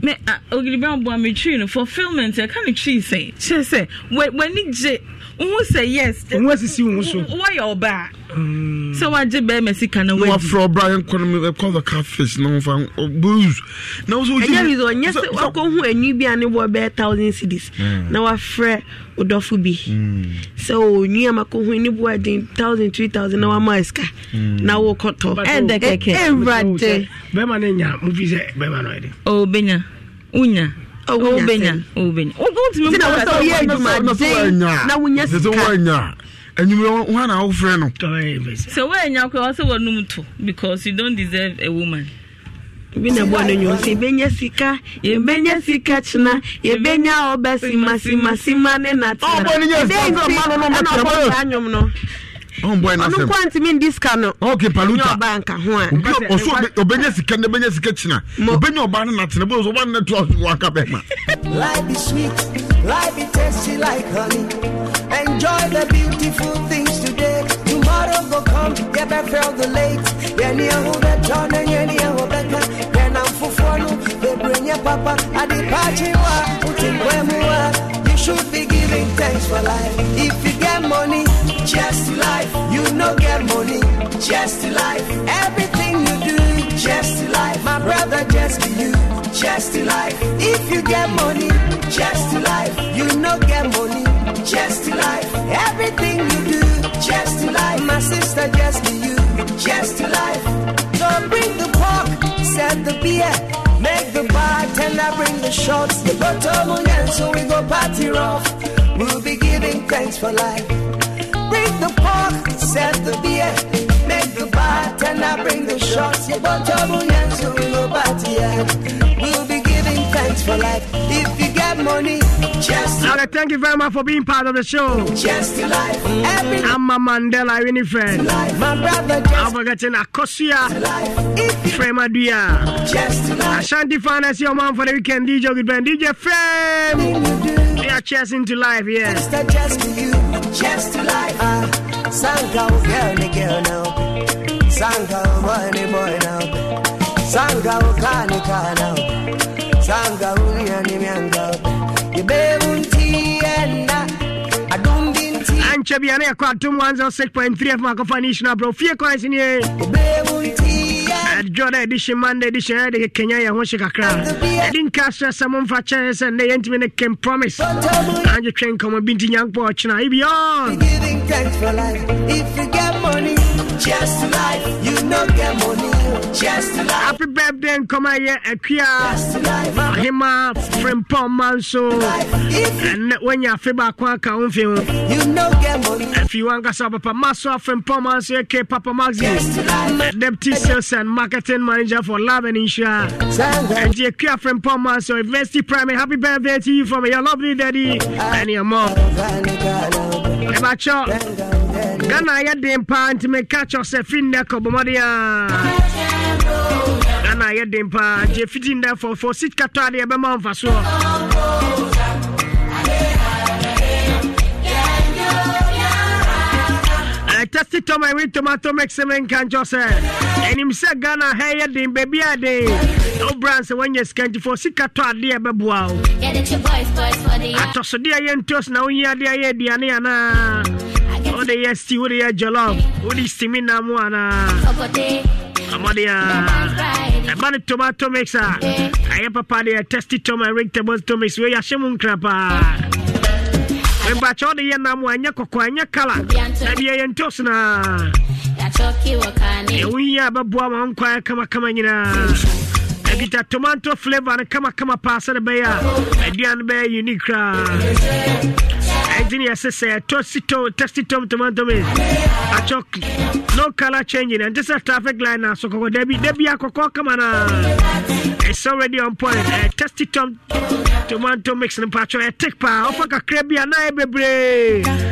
Me ogiri bambo am tree no fulfillment e ka no tree say when ni je Who say yes? What is you? Why your back? So I just bear Mexican away. What for Brian Connery? Call the catfish. No, from booze. No, so yes, I go who a newbie and a bear 1,000 cities. Now I fret Odofubi. So near Mako, who knew what 1,000, 3,000 now mask. Now walk out and the cake. Every Bemanina movies. Bemanoid. Oh, Bena. Unya. Oh, Benya. Oh, Benya. Oh, to me. Now we just and you want one our friend. So when you also want no to because you don't deserve a woman. Been a one and you say Benya Sika, you Benya Sika China, you Benya or Bessie Massima Siman and that. Oh, Benya, oh boy, no want to mean this canoe. Okay, Paluta Bank, life is sweet, life is tasty like honey. Enjoy the beautiful things today. Tomorrow go come, get back from the lake. Any of that John and any of that then I'm for follow. They bring your papa at the party. You should be giving thanks for life. If you get money, cheers to life, you no get money, cheers to life, everything you do, cheers to life, my brother, cheers to you, cheers to life, if you get money, cheers to life, you no get money, cheers to life, everything you do, cheers to life, my sister, cheers to you, cheers to life, don't bring the pork, send the beer, make the bartender bring the shots, the bottom again, so we go party rough, we'll be giving thanks for life. Bring the pork, set the beer, make the bartender bring the shots, your bottle and so we go party. We'll be giving thanks for life. If you get money, cheers to life. Thank you very much for being part of the show. Cheers to life. I'm a Mandela Winifred. My brother, I'm forgetting Akosia. Frema Dia. Ashanti fan as your mom for the weekend. DJ Good Ben. DJ Frame. We are cheers into life, yes. Cheers to life, Sangao girl, girl now, Sangao boy now, Sangao kanika now, Sangao ni miangao, you beunti enda, adumbinti. Anchebi ane akwatum 106.3 FM akofanyishna bro, fear coins in here. Jordan edition, Monday edition, the Kenya Yahoshika crowd. I didn't cast someone for chance and they ain't minute can promise. And you train come and be to young porch now. If you get money, just life, you know, get money, just life. Happy birthday, and come here, Akia, Hima, Frimpom Manso, and when you're Fiba Quanka, you know, get money. If you want to say, Papa Maso, Frimpom Manso, K. Papa Maxi, Deputy Sales and Marketing Manager for Lab and Inshua, and your Kia Frimpom Manso, University Prime, happy birthday to you from your lovely daddy and your mom. Ghana, I had the impound to make catch yourself in the Cobomadia. Na ye dempa je fitin da for sit kata de be ma nfa so I test it on my with tomato mix and can just and him say Ghana hey dem baby dey no brands when you scan for sit kata de be boa get it your boys for the ato so de ye ntos na onya de ye diane ana o de ye sti o de ye jollof o de stimi na mu ana Amadia, I'm on a tomato mixer. I have a party, a testy tom and ring tomato mix. We are shaman crapper. We batch all the Yanamu and Yakoko and Yakala. And the Yan Tosna. We have a boam, quiet, come a coming in. I get a tomato flavor and a come a pass at the bear. A Dian Bear unique crap. I didn't say a testy tom tomato mix. A chocolate, no color changing, and just a traffic line now. So, Debbie, it's already on point. A testy tom tomato mix and patch. I take power. Offer a crabby and I be brave.